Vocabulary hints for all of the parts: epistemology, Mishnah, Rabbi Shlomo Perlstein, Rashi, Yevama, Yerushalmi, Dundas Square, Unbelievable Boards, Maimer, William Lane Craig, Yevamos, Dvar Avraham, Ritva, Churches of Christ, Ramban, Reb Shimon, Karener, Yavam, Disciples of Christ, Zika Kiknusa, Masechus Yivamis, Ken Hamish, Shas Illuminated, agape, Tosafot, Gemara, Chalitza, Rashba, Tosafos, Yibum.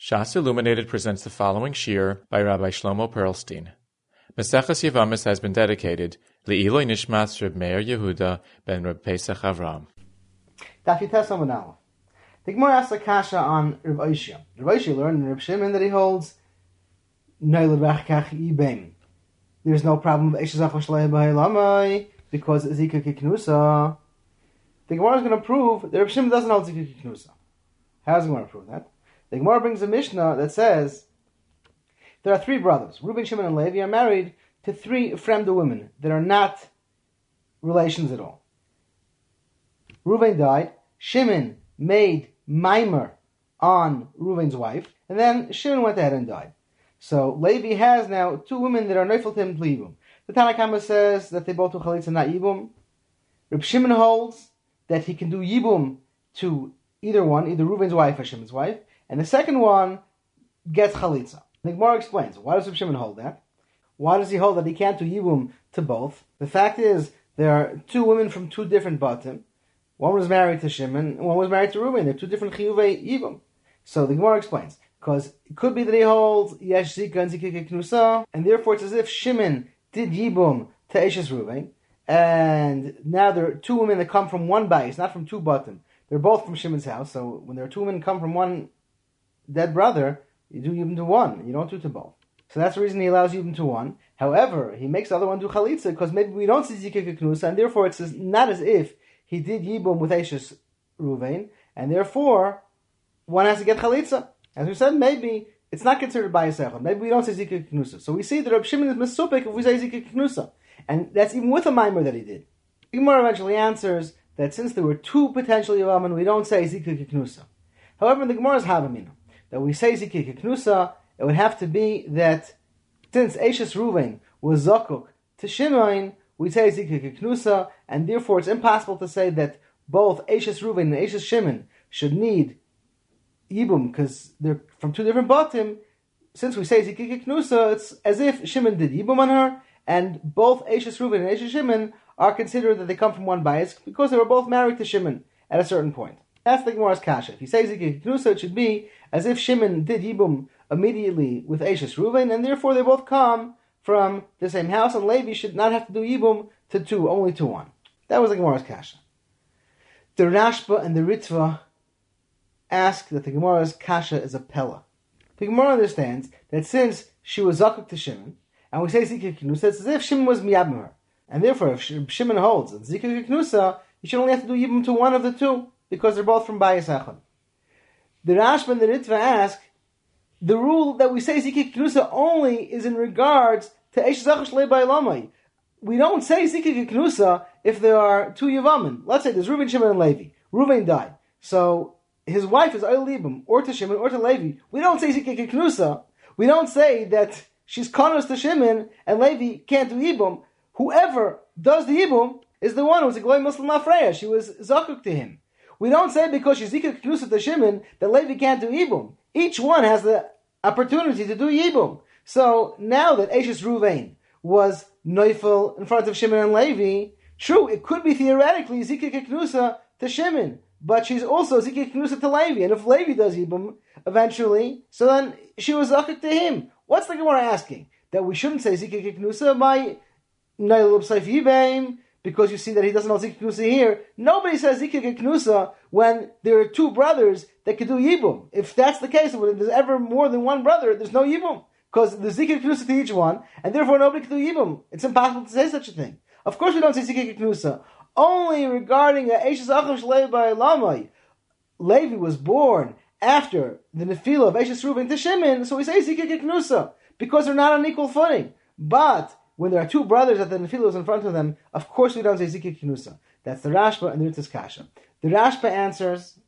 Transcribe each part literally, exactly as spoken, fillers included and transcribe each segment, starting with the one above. Shas Illuminated presents the following shiur by Rabbi Shlomo Perlstein. Masechus Yivamis has been dedicated Eloi Nishmat Reb Meir Yehuda ben Reb Pesach Avram. The Gemara asks a kasha on Reb Oshia. Reb Oshia learned in Reb Shimon that he holds there's no problem because Zika Kiknusa. The Gemara is going to prove that Reb Shimon doesn't hold Zika Kiknusa. How is the Gemara prove that? The Gemara brings a Mishnah that says there are three brothers, Reuben, Shimon, and Levi, are married to three fremda women that are not relations at all. Reuben died, Shimon made Maimer on Reuben's wife, and then Shimon went ahead and died. So Levi has now two women that are neifel to him to Ibum. The Tanna Kama says that they both do chalitza, not Yibum. Reb Shimon holds that he can do Yibum to either one, either Reuben's wife or Shimon's wife. And the second one gets chalitza. The Gemara explains, why does Reb Shimon hold that? Why does he hold that he can't do yibum to both? The fact is, there are two women from two different batim. One was married to Shimon, and one was married to Reuben. They're two different chiyuvei yibum. So the Gemara explains, because it could be that he holds yesh zika and zika knusa, and therefore it's as if Shimon did yibum to eshes Reuben, and now there are two women that come from one bais, not from two batim. They're both from Shimon's house, so when there are two women that come from one dead brother, you do yibum to one, you don't do to both. So that's the reason he allows yibum to one. However, he makes the other one do chalitza, because maybe we don't see zikah kiknusa, and therefore it's not as if he did yibum with Eishes Ruvain, and therefore one has to get chalitza. As we said, maybe it's not considered bias echad. Maybe we don't say zikah kiknusa. So we see that Reb Shimon is misupik if we say zikah kiknusa, and that's even with a mimer that he did. Gemara eventually answers that since there were two potential yivamin, we don't say zikah kiknusa. However, the Gemara is havamina. That we say Zikik Knusa, it would have to be that since Eishes Ruvain was Zakuk to Shimon, we say Zikik Knusa, and therefore it's impossible to say that both Eishes Ruvain and Eishes Shimon should need Yibum, because they're from two different batim. Since we say Zikik Knusa, it's as if Shimon did Yibum on her, and both Eishes Ruvain and Eishes Shimon are considered that they come from one bias, because they were both married to Shimon at a certain point. That's the Gemara's kasha. If he says Zikik Knusa, it should be as if Shimon did Yibum immediately with Eishes Ruvain, and therefore they both come from the same house, and Levi should not have to do Yibum to two, only to one. That was the Gemara's kasha. The Rashba and the Ritva ask that the Gemara's kasha is a pella. The Gemara understands that since she was zakuk to Shimon, and we say Zikik Knusa, it's as if Shimon was miyabim her. And therefore, if Shimon holds and Zikik Knusa, you should only have to do Yibum to one of the two, because they're both from Bayis Echad. The Rashba and the Ritva ask, the rule that we say Zikik Knusa only is in regards to Eish Zachash Le'bai Lamai. We don't say Zikik Knusa if there are two Yevamim. Let's say there's Reuben, Shimon, and Levi. Reuben died. So his wife is Eilibim, or to Shimon, or to Levi. We don't say Zikik Knusa. We don't say that she's Konos to Shimon, and Levi can't do Yibum. Whoever does the Yibum is the one who was a Gloi Muslim Lafreya. She was Zakuk to him. We don't say because she's Zikuk Knusa to Shimon that Levi can't do Yibum. Each one has the opportunity to do Yibum. So now that Eishes Ruvain was Neufel in front of Shimon and Levi, true, it could be theoretically Zikuk Knusa to Shimon, but she's also Zikuk Knusa to Levi. And if Levi does Yibum eventually, so then she was Zakuk to him. What's the Gemara asking? That we shouldn't say Zikuk Knusa by Neilub Saif Yibaim, because you see that he doesn't know Zikik Knusa here. Nobody says Zikik Knusa when there are two brothers that can do Yibum. If that's the case, when there's ever more than one brother, there's no Yibum, because there's Zikik Knusa to each one, and therefore nobody can do Yibum. It's impossible to say such a thing. Of course we don't say Zikik Knusa. Only regarding Eishes Achash Levi Lamai. Levi was born after the Nefilah of Eishes Ruvain to Shimon, so we say Zikik Knusa, because they're not on equal footing. But when there are two brothers that the Nefilah is in front of them, of course we don't say Zikik Knusa. That's the Rashba and the Ritva's kasha. The Rashba answers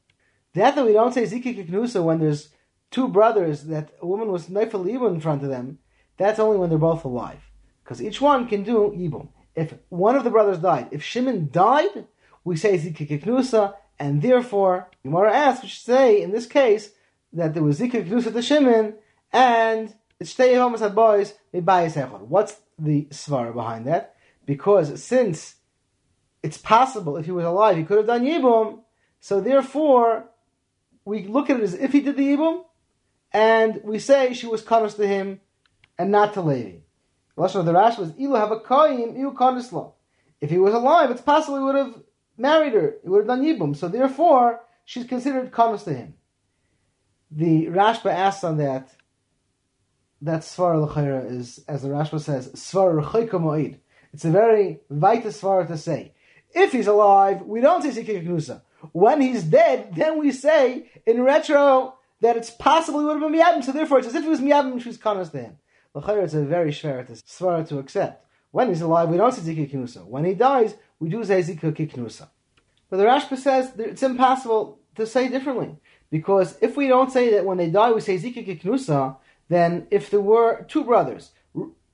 that that we don't say Zikik Knusa when there's two brothers that a woman was neifel Yibum in front of them, that's only when they're both alive. Because each one can do Yibum. If one of the brothers died, if Shimon died, we say Zikik Knusa, and therefore, Gemara asks, we should say in this case that there was Zikik Knusa to Shimon, and it's Shtei Yevamos had boys, they Bayis Echad. What's the svara behind that? Because since it's possible if he was alive he could have done Yibum, so therefore we look at it as if he did the Yibum, and we say she was kadosh to him and not to Levi. The lashon of the Rashi was ilu havakayim iu kadosh lo. If he was alive, it's possible he would have married her. He would have done yibum. So therefore, she's considered kadosh to him. The Rashba asks on that. That svara l'chayra is, as the Rashba says, svara l'chayka mo'id. It's a very vital svara to say. If he's alive, we don't say Zikik Knusa. When he's dead, then we say, in retro, that it's possible he would have been miyabim, so therefore it's as if it was miyabim, she was kanas to him. L'chayra, it's a very shver, it's a svara to accept. When he's alive, we don't say Zikik Knusa. When he dies, we do say Zikik Knusa. But the Rashba says that it's impossible to say differently. Because if we don't say that when they die, we say Zikik Knusa, then if there were two brothers,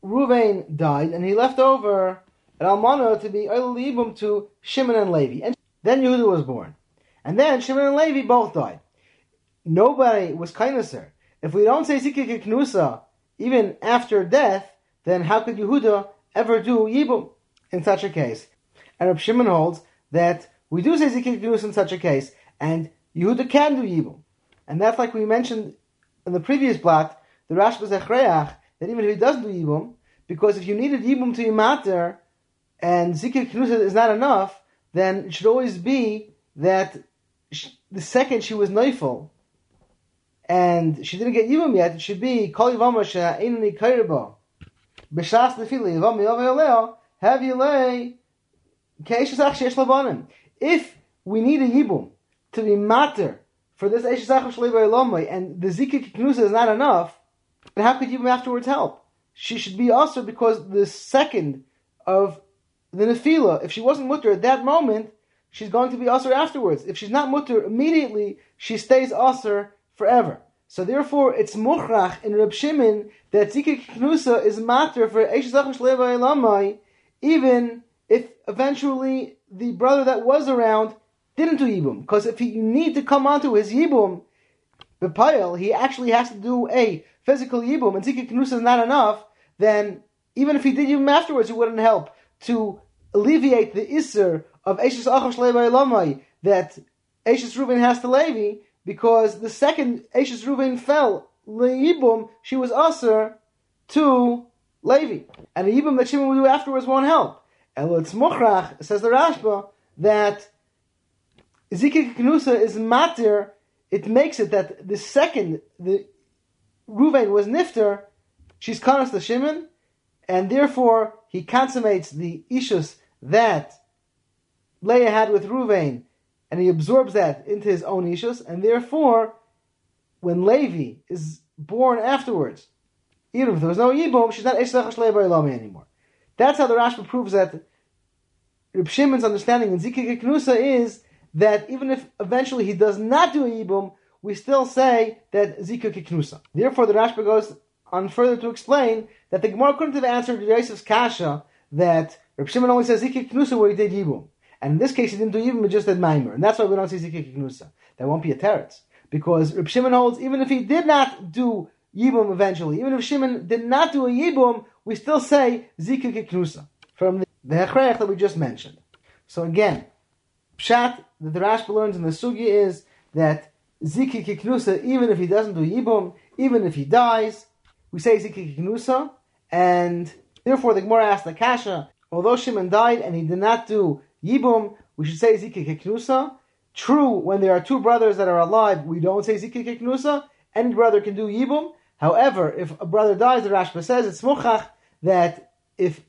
Reuven died, and he left over an almana to be Eilibum to Shimon and Levi. And then Yehuda was born. And then Shimon and Levi both died. Nobody was kineser. If we don't say Zikik Knusa, even after death, then how could Yehuda ever do Yibum in such a case? And Reb Shimon holds that we do say Zikik Knusa in such a case, and Yehuda can do Yibum. And that's like we mentioned in the previous block, the Rashba is achreach that even if he does do Yibum, because if you needed Yibum to Yimater and Zikir Knusa is not enough, then it should always be that she, the second she was Neifel and she didn't get Yibum yet, it should be Kol Yevamos she'einani kairbo b'shas nefila Yevam Yovayoleo Hav Yilei ke'eshazach she'esh levanim. If we need a Yibum to be matter for this eshazach she'levaylomai and the Zikir Knusa is not enough, and how could Yibum afterwards help? She should be also because the second of the Nefila, if she wasn't Mutter at that moment, she's going to be Asr afterwards. If she's not Mutter immediately, she stays Asr forever. So therefore, it's Mukhrach in Reb Shimon that Zikik Knusa is Matter for Eishazach Shleva Elamai, even if eventually the brother that was around didn't do Yibum. Because if he, you need to come onto his Yibum, B'Payel, he actually has to do a physical Yibum, and Zikik Knusa is not enough, then even if he did Yibum afterwards, it wouldn't help to alleviate the Isser of Eishas Achosh Levi Lamai that Eishas Reuven has to Levi, because the second Eishas Reuven fell, Leibum, she was Asr to Levi. And the Yibum that Shimon will do afterwards won't help. Elotz Mochrach, says the Rashba, that Zikik Knusa is Matir, it makes it that the second the Reuven was Nifter, she's Kanas to Shimon, and therefore he consummates the Ishus that Leah had with Reuven, and he absorbs that into his own Ishus, and therefore, when Levi is born afterwards, even if there was no Yibum, she's not Eishazach Shleibar Elami anymore. That's how the Rashba proves that Reb Shimon's understanding in Zikik Knusa is that even if eventually he does not do a Yibum, we still say that Zikik Knusa. Therefore, the Rashba goes on further to explain that the Gemara couldn't have answered Yosef's kasha that Reb Shimon only says Zikik Knusa where he did Yibum. And in this case, he didn't do Yibum, but just did Maimer. And that's why we don't say Zikik Knusa. That won't be a teretz. Because Reb Shimon holds, even if he did not do Yibum eventually, even if Shimon did not do a Yibum, we still say Zikik Knusa from the, the Hechreach that we just mentioned. So again, Pshat that the Rashba learns in the Sugi is that Zikik Knusa, even if he doesn't do Yibum, even if he dies, we say Zikik Knusa, and therefore the Gemara asked the kasha, although Shimon died and he did not do Yibum, we should say Zikik Knusa. True, when there are two brothers that are alive, we don't say Zikik Knusa. Any brother can do Yibum. However, if a brother dies, the Rashba says, it's Muchach, that if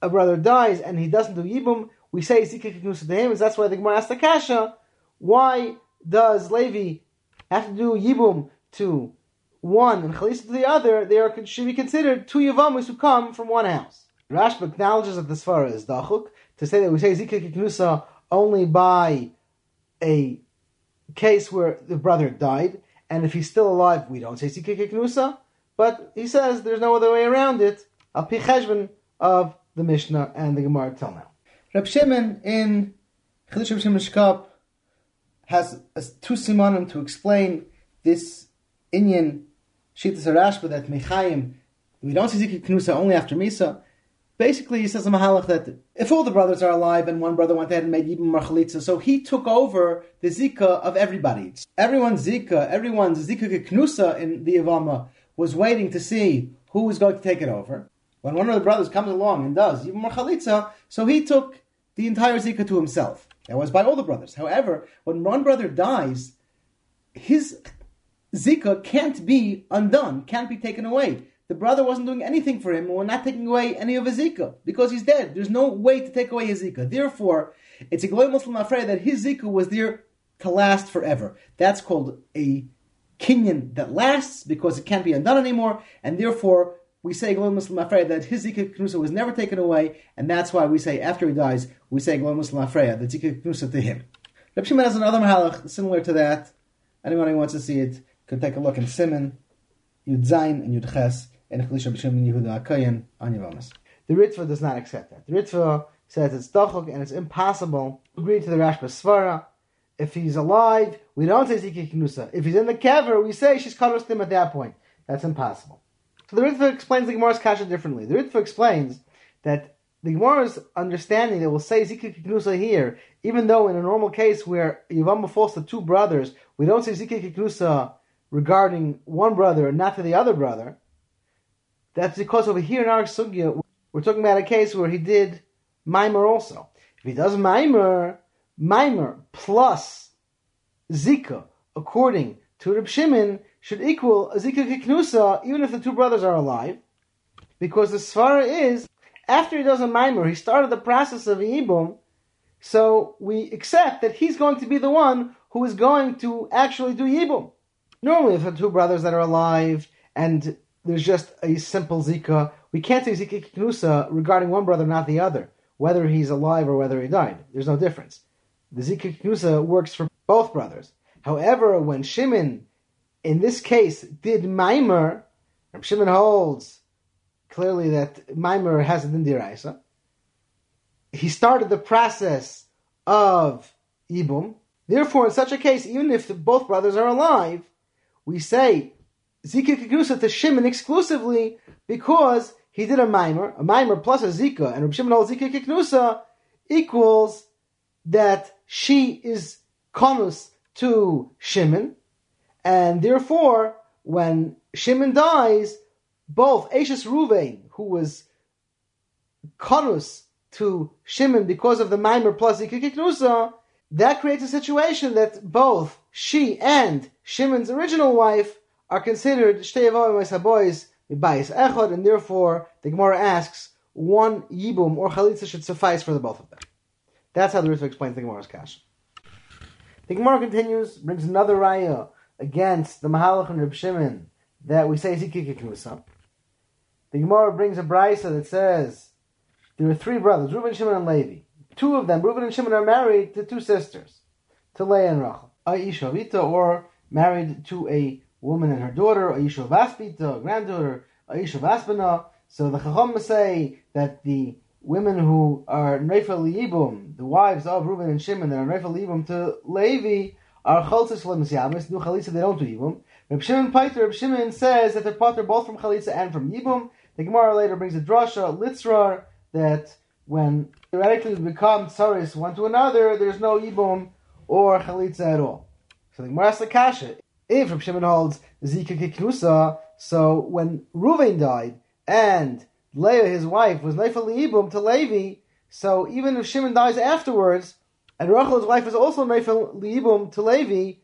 a brother dies and he doesn't do Yibum, we say Zikik Knusa to him. And that's why the Gemara asked the kasha, why does Levi have to do Yibum to one and Chalisa to the other? They are, should be considered two Yevamus who come from one house. Rashba acknowledges that the Svara is Dachuk, to say that we say Zikik Knusa only by a case where the brother died, and if he's still alive, we don't say Zikik Knusa, but he says there's no other way around it, al pi cheshbon of the Mishnah and the Gemara till now. Reb Shimon in Chidush Reb Shimon Shkop has two simanim to explain this Inyan Shittas Rashba that Mechayim, we don't say Zikik Knusa only after Misa. Basically, he says a mahalach that if all the brothers are alive and one brother went ahead and made Yibum Marchalitza, so he took over the Zika of everybody. Everyone's Zika, everyone's Zika Keknusa in the Yevama was waiting to see who was going to take it over. When one of the brothers comes along and does Yibum Marchalitza, so he took the entire Zika to himself. That was by all the brothers. However, when one brother dies, his Zika can't be undone, can't be taken away. The brother wasn't doing anything for him, and we're not taking away any of his Zika, because he's dead. There's no way to take away his Zika. Therefore, it's a Gloi Muslim Afrei that his Zika was there to last forever. That's called a Kinyan that lasts, because it can't be undone anymore, and therefore, we say Gloi Muslim Afrei that his Zika Knusa was never taken away, and that's why we say after he dies, we say Gloi Muslim Afrei, the Zika Knusa to him. Reb Shimon has another mahalach similar to that. Anyone who wants to see it could take a look in Simon, Yud Zayin, and Yud Ches. And Echelisha B'Shem Yehuda Akayin on Yevamos. The Ritva does not accept that. The Ritva says it's dochok and it's impossible to agree to the Rashba Svara. If he's alive, we don't say Ziki Knusa. If he's in the kever, we say she's kadosh him at that point. That's impossible. So the Ritva explains the Gemara's kasha differently. The Ritva explains that the Gemara's understanding that we'll say Ziki Knusa here, even though in a normal case where Yevama falls to two brothers, we don't say Ziki Knusa regarding one brother and not to the other brother. That's because over here in our sugya, we're talking about a case where he did Maimer also. If he does Maimer, Maimer plus Zika, according to Reb Shimon, should equal a Zika Kiknusa, even if the two brothers are alive. Because the Svara is, after he does a Maimer, he started the process of Yibum, so we accept that he's going to be the one who is going to actually do Yibum. Normally, if the two brothers that are alive and there's just a simple Zika. We can't say Zika Kiknusa regarding one brother, not the other, whether he's alive or whether he died. There's no difference. The Zika Kiknusa works for both brothers. However, when Shimon, in this case, did Maimer, Shimon holds clearly that Maimer has it in Diraisa. He started the process of Ibum. Therefore, in such a case, even if the, both brothers are alive, we say Zika Kiknusa to Shimon exclusively because he did a Maimer, a Maimer plus a Zika, and Reb Shimon holds Zika Kiknusa equals that she is Konus to Shimon, and therefore, when Shimon dies, both Ashes Ruvain, who was Konus to Shimon because of the Maimer plus Zika Kiknusa, that creates a situation that both she and Shimon's original wife are considered shtei avos meisabois mibayis echad, and therefore the Gemara asks one yibum or chalitza should suffice for the both of them. That's how the Ritva explains the Gemara's kasha. The Gemara continues, brings another raya against the mahalach and Reb Shimon that we say zikik kiknusa. The Gemara brings a brisa that says there are three brothers, Reuben, Shimon, and Levi. Two of them, Reuben and Shimon, are married to two sisters, to Leah and Rachel, a ishavita, or married to a woman and her daughter, Aisha Vaspita, granddaughter, Aisha Vaspana. So the Chacham say that the women who are Neifel Yibum, the wives of Reuben and Shimon that are Neifel Yibum to Levi, are Chaltzis Lemis Yamis, Nu Chalitza, they don't do Yibum. Reb Shimon Pater, Reb Shimon says that they're Pater both from Chalitza and from Yibum. The Gemara later brings a drasha, Litzrar, that when theoretically we become Tsaris one to another, there's no Yibum or Chalitza at all. So the Gemara asks the kasha. If Reb Shimon holds Zika Kiknusa, so when Reuven died and Leah, his wife, was Neifel Yibum to Levi, so even if Shimon dies afterwards, and Rachel's wife is also Neifel Yibum to Levi,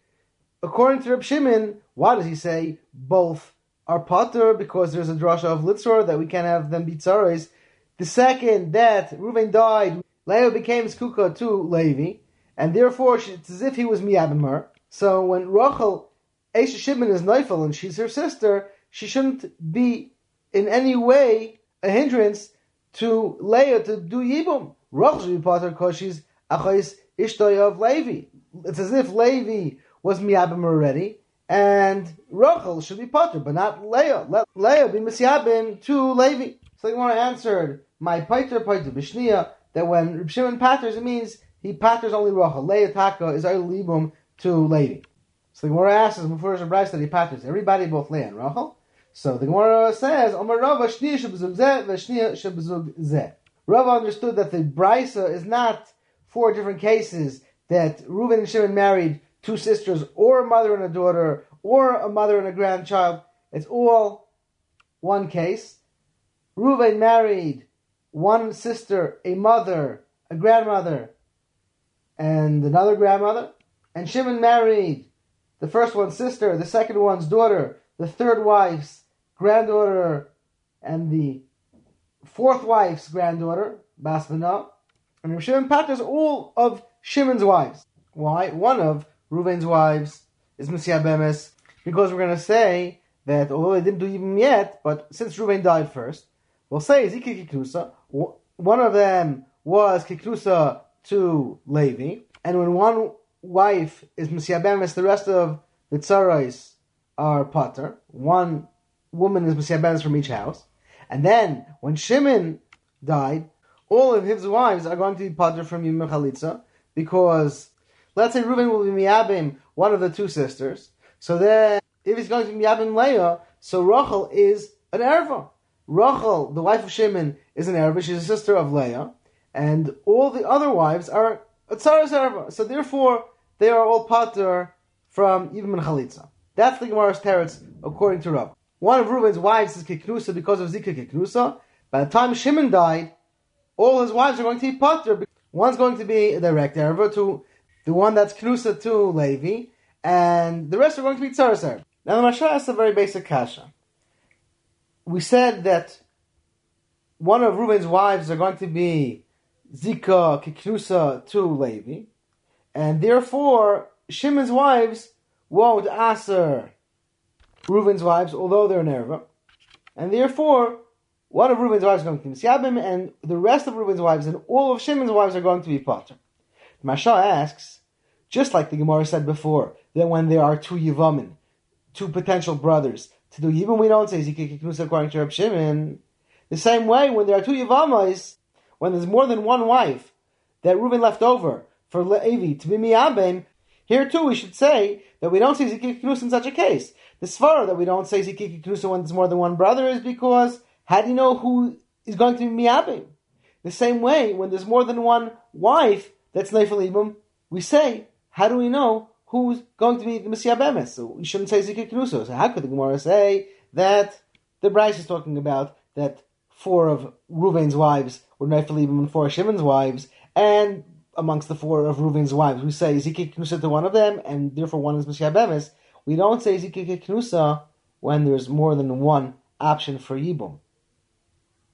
according to Reb Shimon, why does he say both are Pater? Because there's a drasha of Litzor that we can't have them be Tzares. The second that Reuven died, Leah became Skuka to Levi, and therefore it's as if he was Miyabim. So when Rachel, Aisha Shimon is Neifel and she's her sister, she shouldn't be in any way a hindrance to Leah to do Yibum. Rachel should be pater because she's Achais Ishtoy of Levi. It's as if Levi was Miyabim already, and Rachel should be pater, but not Leah. Let Leah be Misyabim to Levi. So the Gemara answered, my pater, pater b'shniya, that when Reb Shimon paters, it means he paters only Rachel. Leah taka is Ayl Yibum to Levi. So the Gemara asks, before Shabbat, that he paters everybody, both Leah and Rachel. So the Gemara says, Amar Rava Shniya Shebzug Zeh Veshniya Shebzug Zeh. Rava understood that the Brisa is not four different cases that Reuben and Shimon married two sisters, or a mother and a daughter, or a mother and a grandchild. It's all one case. Reuben married one sister, a mother, a grandmother, and another grandmother. And Shimon married the first one's sister, the second one's daughter, the third wife's granddaughter, and the fourth wife's granddaughter, Bas Bana. And Reb Shimon partners all of Shimon's wives. Why? One of Reuven's wives is Mesiah Bemes, because we're going to say that although they didn't do Yibum yet, but since Reuven died first, we'll say Ziki Kiknusa. One of them was Kiknusa to Levi, and when one wife is Mesiah Bemes, the rest of the Tsarais are Pater. One woman is Mesiah Bemes from each house. And then, when Shimon died, all of his wives are going to be Pater from Yibum Chalitza, because let's say Reuven will be Miyabim, one of the two sisters. So then, if he's going to be Miyabim Leah, so Rachel is an Erva. Rachel, the wife of Shimon, is an Erva. She's a sister of Leah. And all the other wives are Atzaras Erva. So therefore, they are all Pater from Yibum and Chalitza. That's the Gemara's teretz, according to Rav. One of Reuven's wives is Kiknusa because of Zika Kiknusa. By the time Shimon died, all his wives are going to be Pater. One's going to be a direct Erva to the one that's Knusa to Levi, and the rest are going to be Tzaras Erva. Now the Mashal asks a very basic kasha. We said that one of Reuben's wives are going to be Zika Kiknusa to Levi, and therefore Shimon's wives won't aser Reuben's wives, although they're an Erva. And therefore, one of Reuben's wives is going to be Misyabim, and the rest of Reuben's wives and all of Shimon's wives are going to be Pater. Masha asks, just like the Gemara said before, that when there are two Yevamim, two potential brothers, to do Yevamim we don't say Zikei Kiknusa according to Reb Shimon. The same way, when there are two Yevamis, when there's more than one wife that Reuben left over for Levi to be Miyabim, here too we should say that we don't say Zikei Kiknusa in such a case. The Svara that we don't say Zikei Kiknusa when there's more than one brother is because how do you know who is going to be Miyabim? The same way, when there's more than one wife that's Neifel Yibum, we say, how do we know who's going to be the Mesiah Bemes? So we shouldn't say Zikei Kiknusa. So how could the Gemara say that the Bryce is talking about that four of Reuven's wives were Neifel Yibum and four of Shimon's wives, and amongst the four of Reuven's wives, we say Zikei Kiknusa to one of them, and therefore one is Mesiah Bemes. We don't say Zikei Kiknusa when there's more than one option for Yibum,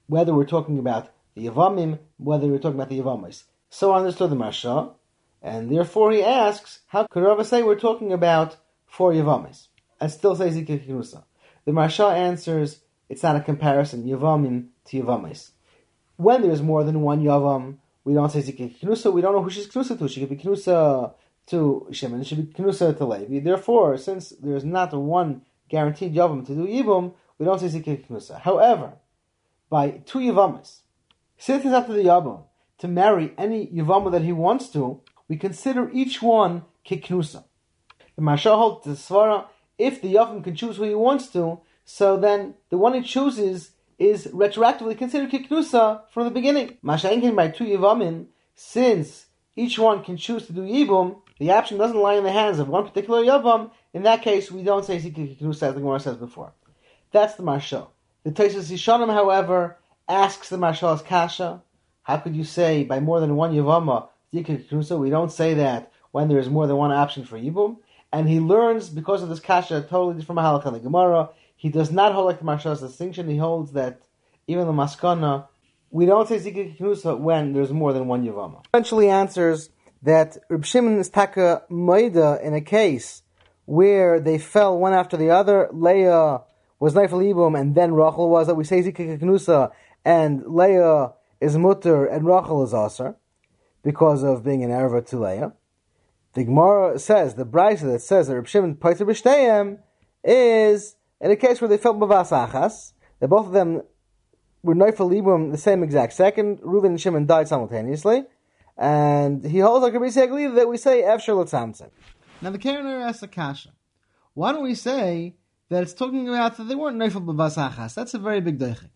whether we're talking about the Yevamim, whether we're talking about the Yevamis. So understood the Marsha, and therefore he asks, how could Rava say we're talking about four Yevamis and still say Zikei Kiknusa? The Marsha answers, it's not a comparison, Yevamim to Yevamis. When there's more than one Yevam, we don't say Zikei Kiknusa, we don't know who she's Knusa to. She could be Knusa to Shimon, she could be Knusa to Levi. Therefore, since there's not one guaranteed Yevam to do Yibum, we don't say Zikei Kiknusa. However, by two Yevamis, since it's up to the Yavam to marry any Yevama that he wants to, we consider each one Kiknusa. The Mashal holds the Svara, if the Yavam can choose who he wants to, so then the one he chooses is retroactively considered Kiknusa from the beginning. Mashal came by two Yevamin, since each one can choose to do Yibum, the option doesn't lie in the hands of one particular Yavam. In that case, we don't say Zikei Kiknusa as the Gemara says before. That's the Mashal. The Tosafos Yishanim, however, asks the Mashal's kasha, how could you say by more than one Yevama, Zikei Kiknusa? We don't say that when there is more than one option for Yibum. And he learns, because of this kasha, a totally different Mahalakha and the Gemara. He does not hold like the Marshal's distinction. He holds that even the Maskana, we don't say Zikei Kiknusa when there's more than one Yevama. Eventually answers that Reb Shimon is taka Maida in a case where they fell one after the other. Leah was Neifel Yibum and then Rachel was, that we say Zikei Kiknusa and Leah is Mutter and Rachel is Aser, because of being an Erva to Leah. The Gemara says, the Brisa that says that Reb Shimon Pater B'Shteyem is in a case where they fell B'Vas Achas, that both of them were Neifel Yibum the same exact second, Reuven and Shimon died simultaneously, and he holds like a B'Segli that we say Efshar L'Tzamtzim. Now the Karener asks the kasha, why don't we say that it's talking about that they weren't neifel b'bas achas. That's a very big deichik.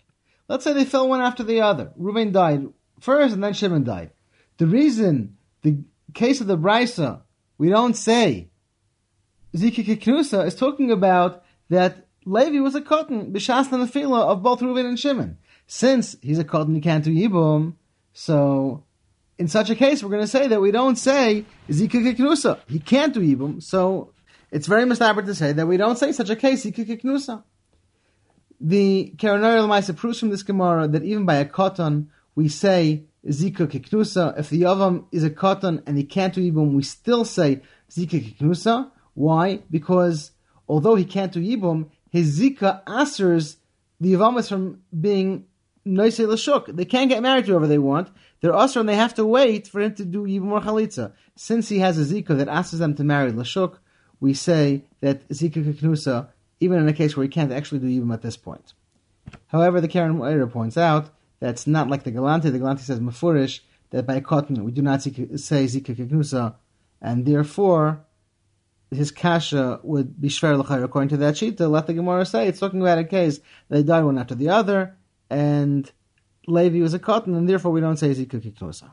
Let's say they fell one after the other. Reuben died first, and then Shimon died. The reason, the case of the Brisa, we don't say Zika Kiknusa is talking about that Levi was a cotton, b'shas l'nefila of both Reuben and Shimon. Since he's a cotton, he can't do Yibum, so in such a case, we're going to say that we don't say Zika Kiknusa. He can't do Yibum, so it's very misappropriate to say that we don't say such a case, Zika Kiknusa. The Karener L'maisa proves from this Gemara that even by a cotton, we say Zika Kiknusa. If the Yavam is a cotton and he can't do Yibum, we still say Zika Kiknusa. Why? Because although he can't do Yibum, his Zika asers the Yevamas from being Noisei L'shuk. They can't get married to whoever they want. They're aser and they have to wait for him to do Yibum or Chalitza. Since he has a Zika that asers them to marry L'shuk, we say that Zika Kiknusa, even in a case where he can't actually do Yibum at this point. However, the Karen Moira points out that's not like the Galante. The Galante says Mefurish, that by a cotton we do not say Zika Kiknusa, and therefore his kasha would be shver l'chayr according to that shita. Let the Gemara say it's talking about a case they died one after the other, and Levi was a cotton, and therefore we don't say Zika Kiknusa.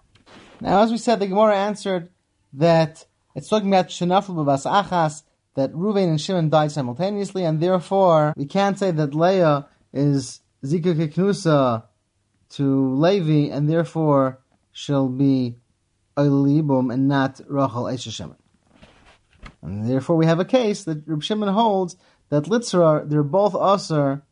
Now, as we said, the Gemara answered that it's talking about shenaflu b'bas achas, that Reuven and Shimon died simultaneously, and therefore we can't say that Leah is Zika Kiknusa to Levi, and therefore she'll be Oilibum and not Rachel Eishes Shimon. And therefore we have a case that Reb Shimon holds that Litzra, they're both Aser,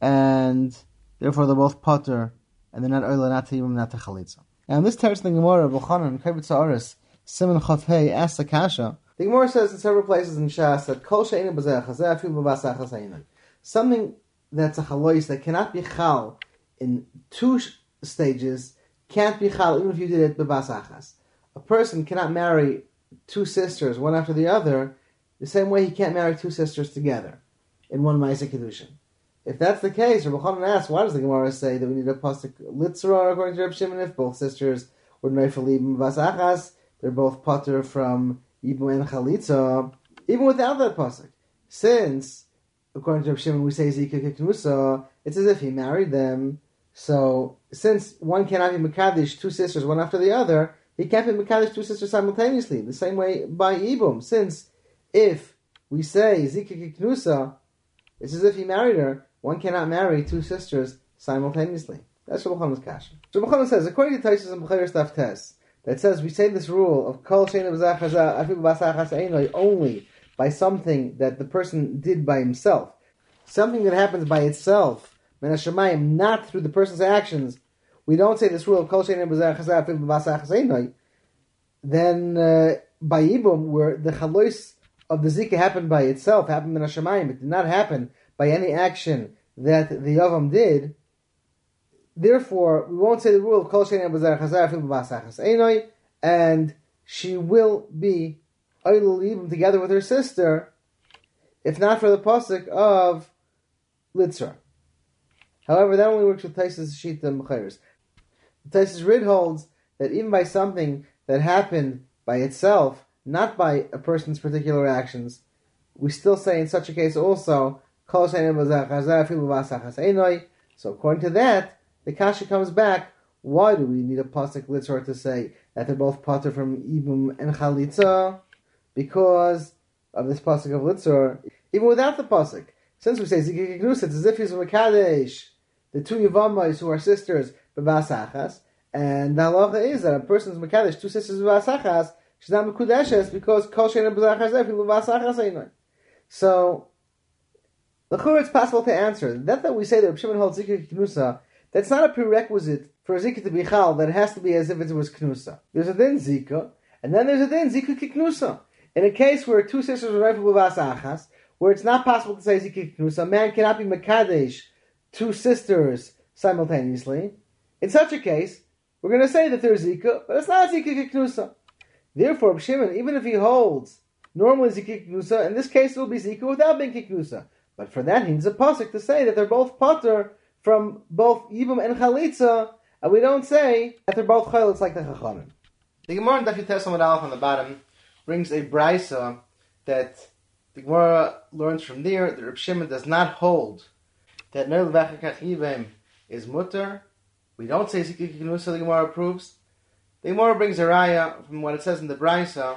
and therefore they're both Potter, and they're not Oila, not Yibum, not Chalitza. And this teretz in the Gemara, B'chanan, Kavit Sa'aris, Simon Chafhei, asks the Kasha. The Gemara says in several places in Shas that Kol She'enu B'zeh Chazeh, Afim B'bas Achas Ha'inu. Something that's a Chalois that cannot be Chal in two stages, can't be Chal even if you did it B'bas Achas. A person cannot marry two sisters, one after the other, the same way he can't marry two sisters together in one Ma'aseh Kedushin. If that's the case, Reb Chanan asks, why does the Gemara say that we need a Pasuk Litzra according to Reb Shimon if both sisters were Neifel Yibum B'bas Achas, they're both Pater from Yibum and Chalitza, even without that Pasuk? Since, according to Reb Shimon, we say Zika Kiknusa, it's as if he married them. So, since one cannot be Mekadesh, two sisters, one after the other, he can't be Mekadesh two sisters simultaneously, the same way by Yibum, since if we say Zika Kiknusa, it's as if he married her, one cannot marry two sisters simultaneously. That's Reb Chanan's kasha. Reb Chanan says, according to Taisus and B'chayr Staff Tess, that says we say this rule of Kol She'enu B'zeh Chazeh, Afim B'bas Achas Ha'inu only by something that the person did by himself. Something that happens by itself, min hashamayim, not through the person's actions. We don't say this rule of Kol She'enu B'zeh Chazeh, Afim B'bas Achas Ha'inu. Then uh, by Yibum, where the Chalois of the Zika happened by itself, happened min hashamayim, it did not happen by any action that the Yavam did. Therefore, we won't say the rule of Kol She'enu B'zeh Chazeh, Afim B'bas Achas Ha'inu, and she will be Oilel Yibum together with her sister, if not for the pasuk of Litzra. However, that only works with Taisus Shita and B'chayr. Taisus Rid holds that even by something that happened by itself, not by a person's particular actions, we still say in such a case also, Kol She'enu B'zeh Chazeh, Afim B'bas Achas Ha'inu. So according to that, the kasha comes back, why do we need a pasuk Litzra to say that they're both pater from Yibum and Chalitza? Because of this pasuk of Litzor, even without the pasuk, since we say Zika Kiknusa, it's as if he's Mekadesh, the two Yevamos who are sisters, B'bas Achas, and the halacha is that a person's Mekadesh, two sisters B'bas Achas, she's not Mekudeshes, because Kol She'enu B'zeh Chazeh, Afim B'bas Achas Ha'inu. So, l'chura, it's possible to answer that that we say that Reb Shimon holds Zika Kiknusa, that's not a prerequisite for a Zika to be Chal, that it has to be as if it was Knusa. There's a din Zika, and then there's a din Zika Kiknusa. In a case where two sisters were neifel b'bas achas, where it's not possible to say Zika Kiknusa, a man cannot be mekadesh two sisters simultaneously. In such a case, we're going to say that there's Zika, but it's not Zika Kiknusa. Therefore, Shimon, even if he holds normally Zika Kiknusa, in this case it will be Zika without being Kiknusa. But for that, he needs a pasuk to say that they're both pater from both Yibum and Chalitza, and we don't say that they're both Chalitz like the Chachanim. The Gemara in Daf Yud Tes Amud Aleph on the bottom brings a brisa that The Gemara learns from there that Reb Shimon does not hold that Ner Levachakach Yibim is mutter. We don't say Zikik Kinusa, the Gemara proves. The Gemara brings a raya from what it says in the Braisa.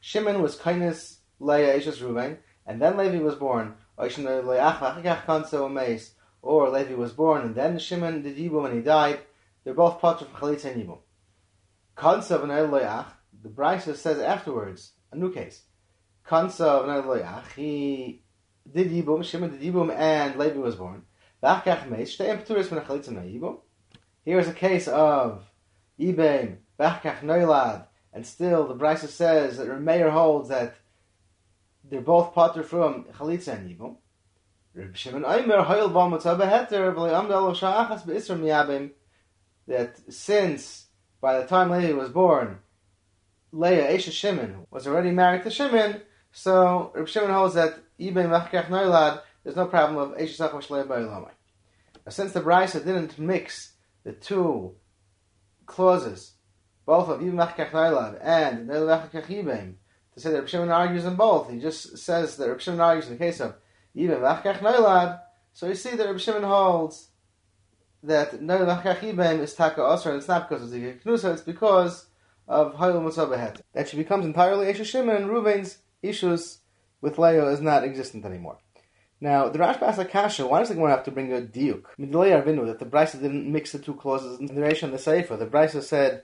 Shimon was kindness Leah Ishas Ruben, and then Levi was born. Or Levi was born, and then Shimon did Yibum and he died. They're both parts of Chalitz and Yibum. Kansa v'ner loyach, the Braisa says afterwards, a new case. Kansa v'ner loyach, he did Yibum, Shimon did Yibum, and Levi was born. V'achkach meis, shteim p'turis v'ner Chalitz and Yibum. Here is a case of Yibim, v'achkach noilad, and still the Braisa says that Rameir holds that they're both potter from Chalitza and Yibum. Reb Shimon Aimer Hoyl Bamutza Beheter V'le'amda Lo Sha'achas Be'isram Yabim, that since by the time Levi was born, Leah Esha Shimon was already married to Shimon, so Reb Shimon holds that Yibim Machkach Noilad, there's no problem of Esha Sachmash Leah Ba'ilomai. Since the Braisa didn't mix the two clauses, both of Yibim Machkach Noilad and Leah Machkach Yibim, to say that Reb Shimon argues in both. He just says that Reb Shimon argues in the case of Yibim Machkach Noilad. So you see that Reb Shimon holds that Ner Machkach Yibim is Taka Osra, and it's not because of Zikik Knusa, it's because of Hayul Mutzah Behet. That she becomes entirely Esha Shimon, and Reuven's issues with Leo is not existent anymore. Now, the Rashba asks Akasha, why does the Gemara have to bring a diuk? Midlei Arvinu, that the Brisa didn't mix the two clauses in the Reisha and the Seifa. The Brisa said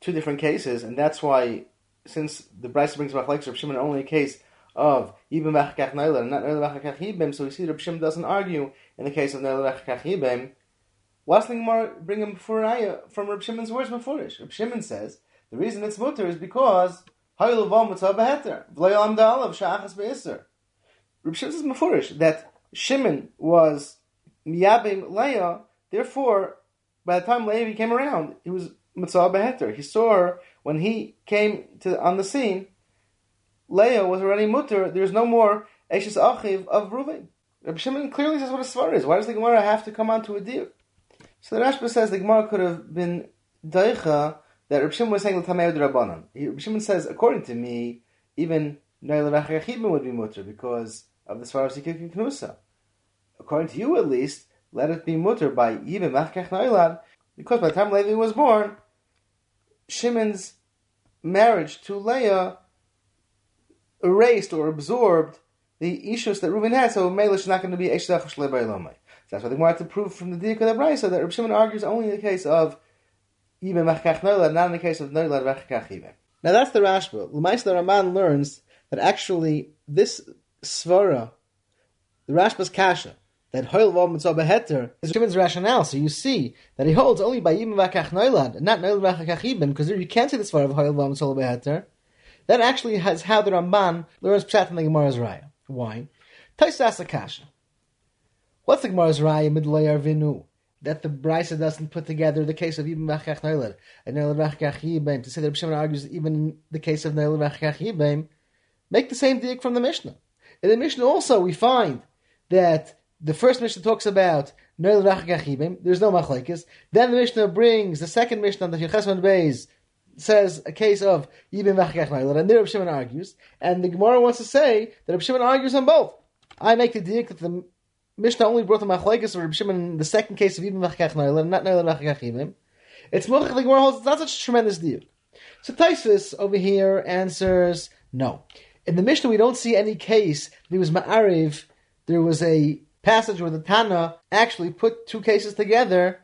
two different cases, and that's why, since the Brisa brings Machlekes, Reb Shimon only a case of Yibim Machkach Noilad and not Ner Machkach Yibim, so we see Reb Shimon doesn't argue in the case of Ner Machkach Yibim. Why does the Gemara bring him before Raya from Reb Shimon's words before Ish? Reb Shimon says the reason it's mutter is because Hayul Vom Mutzah Beheter V'loyal Amda Olav Sha'achas Be'isser. Reb Shimon says before Ish that Shimon was Miyabim Leah, therefore by the time Leah came around, he was Mutzah Beheter. He saw her when he came to on the scene. Leah was already mutter. There is no more Eshes Achiv of Reuven. Reb Shimon clearly says what a svar is. Why does the Gemara have to come on to a deal? So the Rashba says the Gemara could have been daicha that Reb Shimon was saying l'tamei d'Rabbanan. Reb Shimon says, according to me, even Ner Levachkach Yibim would be mutter because of the svar of Zikuk Knusa. According to you, at least, let it be mutter by Yibim Machkach Noilad, because by the time Levi was born, Shimon's marriage to Leah erased or absorbed the issues that Reuven had, so Mele is not going to be Eish Zachos Le'Ba'ilomai. That's why they wanted to prove from the Diyuk of the Braisa that Reb Shimon argues only in the case of Yibim Machkach Noilad, not in the case of Noilad Machkach Yibim. Now that's the Rashba. L'maisa the Ramban learns that actually this svara, the Rashba's kasha, that Hoyl Vav Mitzvah Beheter, is Shimon's rationale. So you see that he holds only by Yibim Machkach Noilad and not Noilad Machkach Yibim, because you can't say the svara of Hoyl Vav Mitzvah Beheter. That actually has how the Ramban learns Pshat from the Gemara's Raya. Why? Tosafot asks a kasha. What's the Gemara's Raya Midlei Arvinu? That the Brisa doesn't put together the case of Yibim Machkach Noilad and Noilad Machkach Yibim to say that Reb Shimon argues even in the case of Noilad Machkach Yibim. Make the same diuk from the Mishnah. In the Mishnah also we find that the first Mishnah talks about Noilad Machkach Yibim. There's no machlekes. Then the Mishnah brings the second Mishnah on the Hilchos Mid Beis, says a case of Yibim Machkach Noilad, and there Reb Shimon argues, and the Gemara wants to say that Reb Shimon argues on both. I make the diuk that the Mishnah only brought the Machlekes of Reb Shimon in the second case of Yibim Machkach Noilad, not Noilad Machkach Yibim. It's more like the Gemara holds it's not such a tremendous diuk. So Tosafos over here answers no. In the Mishnah we don't see any case there was Ma'ariv. There was a passage where the Tana actually put two cases together,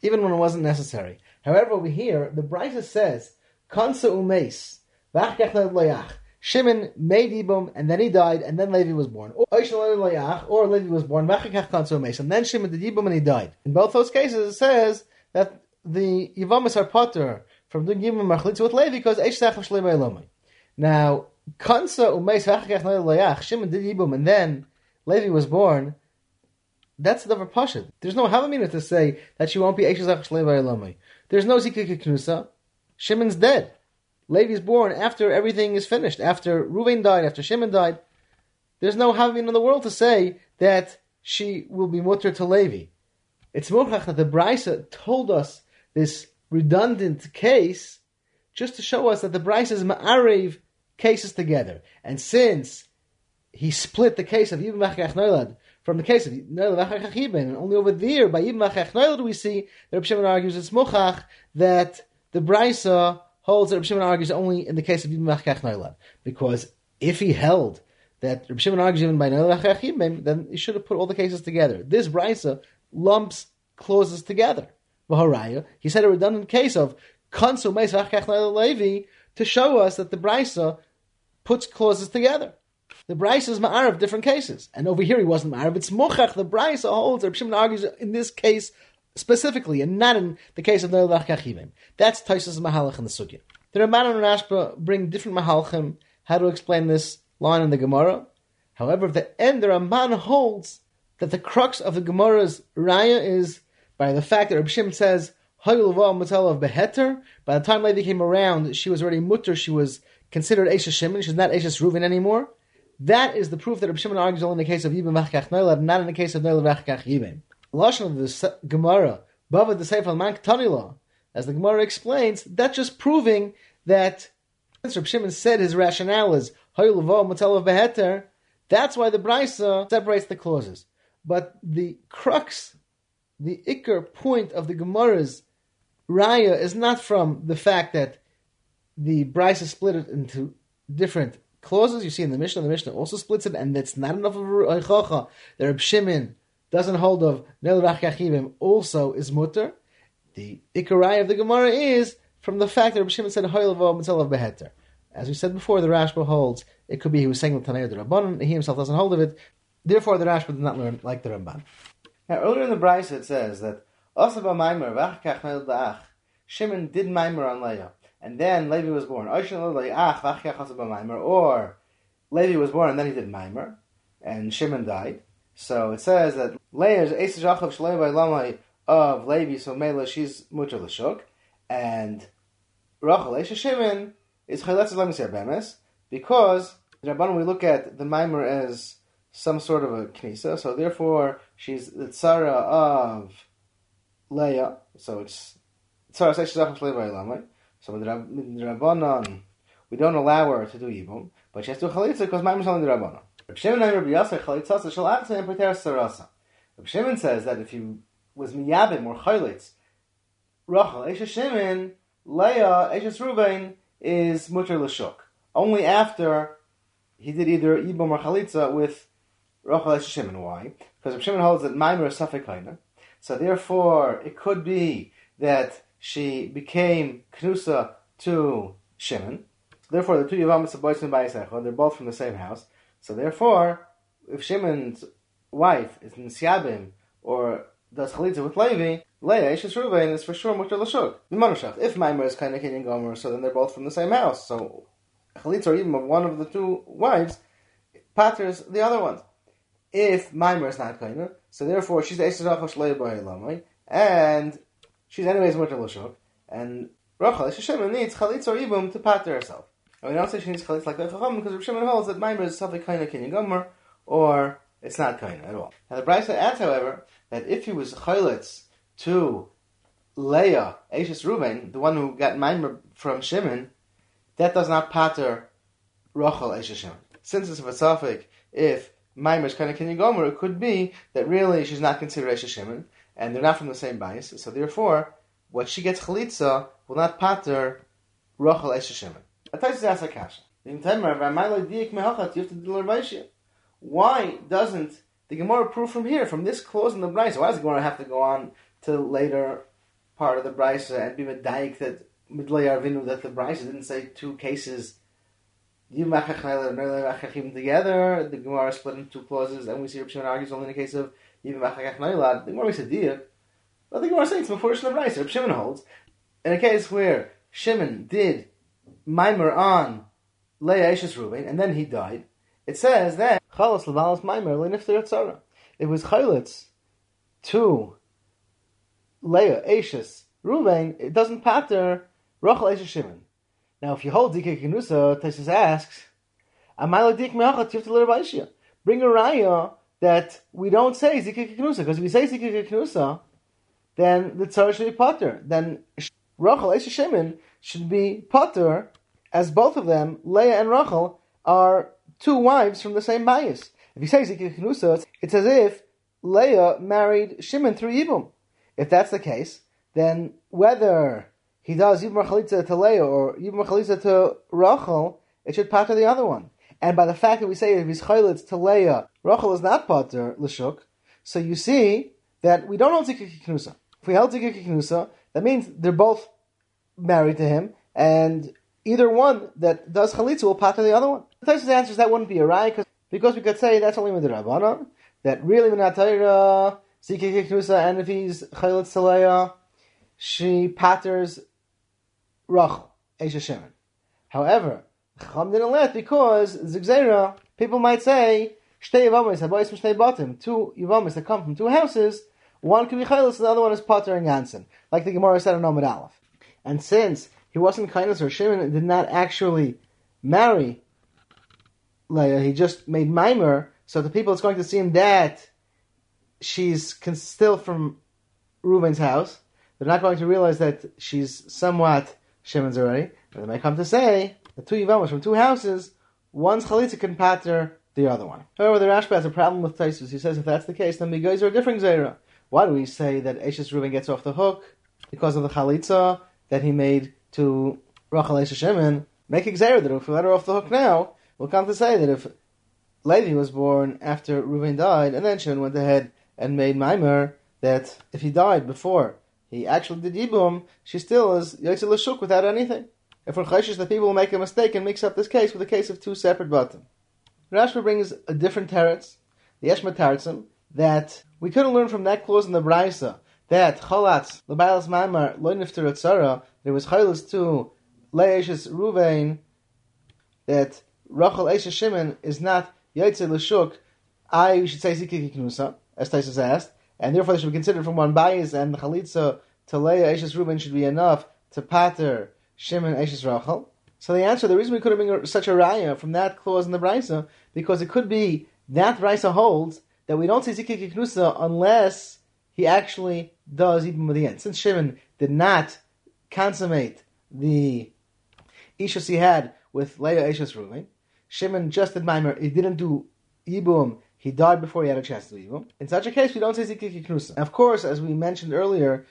even when it wasn't necessary. However, over here, the Brisa says, Kansa umeis, v'achkach noilad loyach. Shimon made Yibum, and then he died, and then Levi was born. Or Levi was born, v'achkach kansa umeis, and then Shimon did Yibum, and he died. In both those cases, it says that the Yevamos are potter from doing Yibum Machlitz with Levi, because eish zachos le'ba'ilomai. Now, Kansa umeis, v'achkach noilad loyach. Shimon did Yibum, and then Levi was born. That's the davar pashut. There's no havamina to say that she won't be eish zachos le'ba'ilomai. There's no Zikik Knusa. Shimon's dead. Levi's born after everything is finished. After Reuven died, after Shimon died. There's no having in the world to say that she will be mutter to Levi. It's mochach that the Brisa told us this redundant case just to show us that the Braisa's Ma'arev cases together. And since he split the case of Yibn Machach Noilad from the case of Noilad Machach Ibn, and only over there by Yibn Machach Noilad we see that Reb Shimon argues it's Mochach, that the Braisa holds that Reb Shimon argues only in the case of Yibn Machach Noilad. Because if he held that Reb Shimon argues even by Noilad Machach Ibn, then he should have put all the cases together. This Braisa lumps clauses together. He said a redundant case of Kansu Meis Vachach Noilad Levi to show us that the Braisa puts clauses together. The Braisa is Ma'arav, different cases. And over here he wasn't Ma'arav, it's Mochach. The Braisa holds, Reb Shimon argues in this case specifically, and not in the case of Noilad Vachach Ibn. That's Tosafos Mahalach in the Sugya. The Ramban and Rashba bring different Mahalachim how to explain this line in the Gemara. However, at the end, the Ramban holds that the crux of the Gemara's Raya is by the fact that Reb Shimon says, Hayul va mutal of beheter. By the time Levi came around, she was already mutter. She was considered Eishes Shimon. She's not Eishes Reuven anymore. That is the proof that Reb Shimon argues only in the case of Yibim Vachkach Noilad, not in the case of Noilad Vachkach Yibim. Lashon of the Gemara, Bava the Seif al Mank Tanila, as the Gemara explains, that's just proving that since Reb Shimon said his rationale is Hayul va mutal of beheter, that's why the Braisa separates the clauses. But the crux, the Iker point of the Gemara's Raya is not from the fact that the Braisa split it into different clauses. You see in the Mishnah, the Mishnah also splits it, and that's not enough of a Reichacha. The Reb Shimon doesn't hold of Nel Rachachivim also is mutter. The Ikaraya of the Gemara is from the fact that Reb Shimon said Hoylavo Mitzelav Beheter. As we said before, the Rashba holds it could be he was saying the Tanei of the Rabbanon. He himself doesn't hold of it. Therefore, the Rashba did not learn like the Ramban. Now, earlier in the Braisa it says that Osaba Maimer, Vachkach Noilad Leach. Shimon did Maimer on Leah, and then Levi was born. Or Levi was born and then he did Maimer, and Shimon died. So it says that Leah is Eishes Achav Shlei by Lamai of Levi, so Mela she's Mutter L'Shuk, and Rachel Eishes Shimon is Chayletzes Lamisir Bemes, because in Rabbanon we look at the Maimer as some sort of a Knisa, so therefore she's the Tzara of Leah, so it's Tzara Sechazach Shlei by Lamai. So with the Rabbanon, we don't allow her to do Yibum, but she has to do Chalitza because Maimer is only the Rabbanon. Reb Shimon says that if he was Miyabim or Chalitz, Rachel, Eishes Shimon, Leah, Eishes Reuven is Mutter L'Shuk. Only after he did either Yibum or Chalitza with Rachel, Eishes Shimon. Why? Because Reb Shimon holds that Maimer is Safek Haina. So therefore, it could be that she became Knusa to Shimon. Therefore, the two Yevamos of Bois and Bayis Echad, they're both from the same house. So therefore, if Shimon's wife is Nisiabim or does Chalitza with Levi, Leah, Eishes Reuven is for sure Mutter L'Shuk. If Maimer is kind of Kenyan Gomer, so then they're both from the same house. So Chalitza or even one of the two wives patters the other one. If Maimer is not Kenyan, so therefore she's Eishes Achav Shlei B'Ei Lamai, and she's anyways Mutter L'Shuk, and Rachel Eishes Shimon needs Chalitz or Ibum to pater herself. And we don't say she needs Chalitz like that because Reb Shimon holds that Maimer is something kind of Kinyan Gomer, or it's not kind at all. Now the Braisa adds, however, that if he was Chalitz to Leah, Eishes Reuven, the one who got Maimer from Shimon, that does not pater Rachel Eishes Shimon. Since it's a Vasafik, if Maimer is kind of Kinyan Gomer, it could be that really she's not considered Eishes Shimon, and they're not from the same bias, so therefore, what she gets chalitza will not pater Rachel Eishes Shimon. Atayis asks a kasha. Why doesn't the Gemara prove from here, from this clause in the Braisa? Why does the Gemara have to go on to the later part of the Braisa and be medayik that midlei arvinu that the Braisa didn't say two cases together? The Gemara split into two clauses, and we see Reb Shimon argues only in the case of. Even Machakach Noilad, the Gemara makes a diya. But the Gemara says it's Mefurish in the Braisa. Reb Shimon holds in a case where Shimon did Maimer on Leah Eishes Reuven and then he died. It says that Chalas Levalas Maimer LeNifter Tzara. It was Chalitz to Leah Eishes Reuven. It doesn't pater Rachel Eishes Shimon. Now, if you hold Dikei Kenusa, Tosafos asks, Amai LeDik Me'achat Tivta LeRav Aishia. Bring a raya that we don't say Zikik Knusa, because if we say Zikik Knusa, then the Tzara should be pater. Then Rachel Eishes Shimon should be Potter, as both of them, Leah and Rachel, are two wives from the same bias. If he says it's as if Leah married Shimon through Yibum. If that's the case, then whether he does Yibum Rachalitza to Leah or Yibum Rachalitza to Rachel, it should Potter the other one. And by the fact that we say if he's Chaylitz to Leah, Rachel is not Potter, Lashuk, so you see that we don't hold Zikki Knusa. If we held Zikki Knusa, that means they're both married to him, and either one that does Chalitza will pater the other one. The Tosafot answers that wouldn't be a raya, because we could say that's only with the Rabbanon, that really Minat Torah, Zikki Knusa, and if he's Chaylitz to Leah, she paters Rachel, Eisha Shimon. However, Chacham didn't let, because Zigzera, people might say, two Yevamos that come from two houses, one can be Chaylus and the other one is Potter and Yansen, like the Gemara said in Amud Aleph. And since he wasn't Karener or Shimon and did not actually marry Leah, he just made Maimer, so the people it's going to seem that she's still from Reuben's house. They're not going to realize that she's somewhat Shimon's already. And they might come to say the two Yevamos from two houses, one's Chalitza can Pater the other one. However, the Rashba has a problem with Taisus. He says if that's the case, then the guys are a different Zera. Why do we say that Eishes Reuben gets off the hook because of the Chalitza that he made to Rachel Eishes Shimon? Make a Zera that if we let her off the hook now, we'll come to say that if Levi was born after Reuben died and then Shimon went ahead and made Maimer, that if he died before he actually did Yibum, she still is Yotze L'Shuk without anything. If we're Chayshish, the people will make a mistake and mix up this case with a case of two separate Batim. Rashba brings a different teretz, the Yeshma Teretzim, that we couldn't learn from that clause in the Braisa that Chalatz L'Bailas Mamar Lo Niftarat Sarah, that it was Chaylus to Le'eshes Ruvain, that Rachel Eishes Shimon is not Yotze L'Shuk. I should say Zikki Knusa, as Taisus asked, and therefore they should be considered from one bias, and the Chalitza to Leah Eishes Ruvain should be enough to pater Shimon Eishes Rachel. So the answer, the reason we could have been such a raya from that clause in the Brisa, because it could be that Brisa holds that we don't say Zikki Knusa unless he actually does Yibum at the end. Since Shimon did not consummate the Ishus he had with Leah Eishes Reuven, Shimon just did Maimer, he didn't do Yibum, he died before he had a chance to do Yibum. In such a case, we don't say Zikki Knusa. Of course, as we mentioned earlier,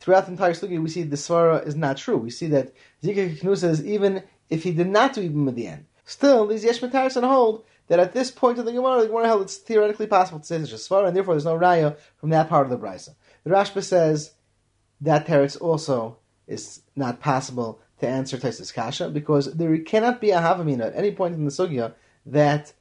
throughout the entire Sugi, we see the Svara is not true. We see that Zikki Knusa is even if he did not do Yibum at the end. Still, these Yesh Matarson hold that at this point in the Gemara, the Gemara held it's theoretically possible to say such a Svara, and therefore there's no Raya from that part of the Brisa. The Rashba says that Teretz also is not possible to answer Taisus Kasha, because there cannot be a Havamina at any point in the Sugya that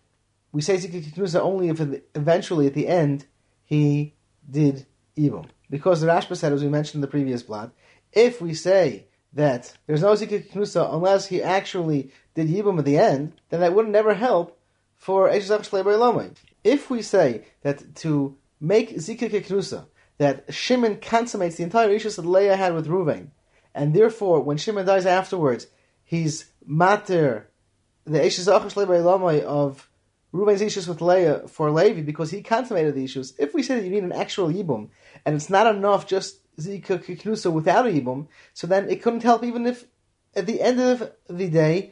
we say Zikki Knusa only if eventually at the end he did Yibum. Because the Rashba said, as we mentioned in the previous blot, if we say that there's no Zikki Knusa unless he actually did Yibum at the end, then that would never help for Eishes Achshlei B'Elomai. If we say that to make Zikki Knusa, that Shimon consummates the entire Ishus that Leah had with Reuven, and therefore when Shimon dies afterwards, he's mater, the Eishes Achshlei B'Elomai of Reuven's Ishus with Leah for Levi, because he consummated the Ishus. If we say that you need an actual Yibum, and it's not enough just Zikki Knusa without a Yibum, so then it couldn't help even if, at the end of the day,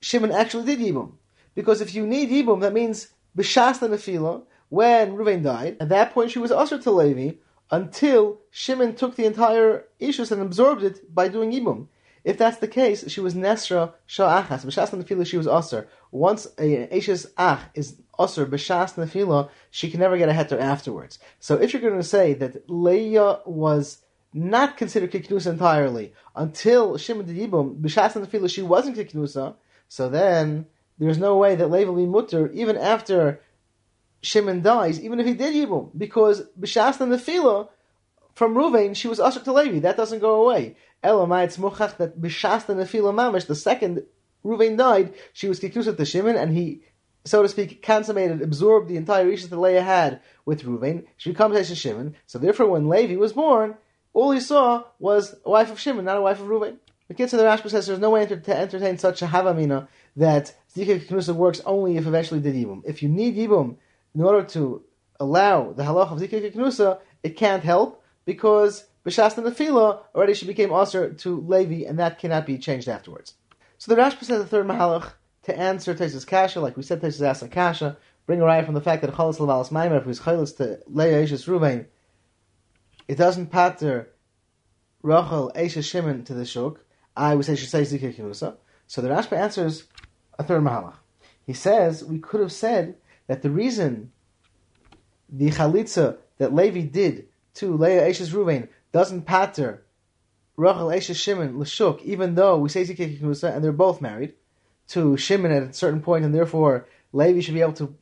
Shimon actually did Yibum. Because if you need Yibum, that means B'Shas Nefila, when Reuven died, at that point she was ushered to Levi, until Shimon took the entire Ishus and absorbed it by doing Yibum. If that's the case, she was Nesra Sha'achas. B'Shas Nefila, she was Usher. Once an Eishes Ach is Usher, B'Shas Nefila, she can never get a heter afterwards. So if you're going to say that Leah was not considered Kiknusa entirely until Shimon did Yibum, B'Shas Nefila, she wasn't Kiknusa, so then there's no way that Leah will be Mutter even after Shimon dies, even if he did Yibum, because B'Shas Nefila, from Reuven, she was ushered to Levi. That doesn't go away. Elamai, it's mochach that B'Shas Nefila Mamish, the second Reuven died, she was Kiknusa to Shimon, and he, so to speak, consummated, absorbed the entire Ishus that Leah had with Reuven. She becomes Eishes Shimon. So therefore, when Levi was born, all he saw was a wife of Shimon, not a wife of Reuven. The kids of the Rashba says there's no way to entertain such a havamina that Zikki Knusa works only if eventually did Yibum. If you need Yibum in order to allow the halach of Zikki Knusa, it can't help, because B'shas the Nefila, already she became Aser to Levi, and that cannot be changed afterwards. So the Rashba says the third Mahalach to answer Taisus Kasha, like we said Taisus asked a Kasha, bring a riot from the fact that Chalas L'Valas Maimer, if he's Chalas to Leah Eishes Ruvain, it doesn't pater Rachel Eishes Shimon to the Shuk. I would say she says Zikir Kirusa. So the Rashba answers a third Mahalach. He says, we could have said that the reason the Chalitza that Levi did to Leah Eishes Ruvain doesn't pater Rachel Eishes Shimon L'Shuk, even though we say Zikir Kirusa and they're both married to Shimon at a certain point, and therefore Levi should be able to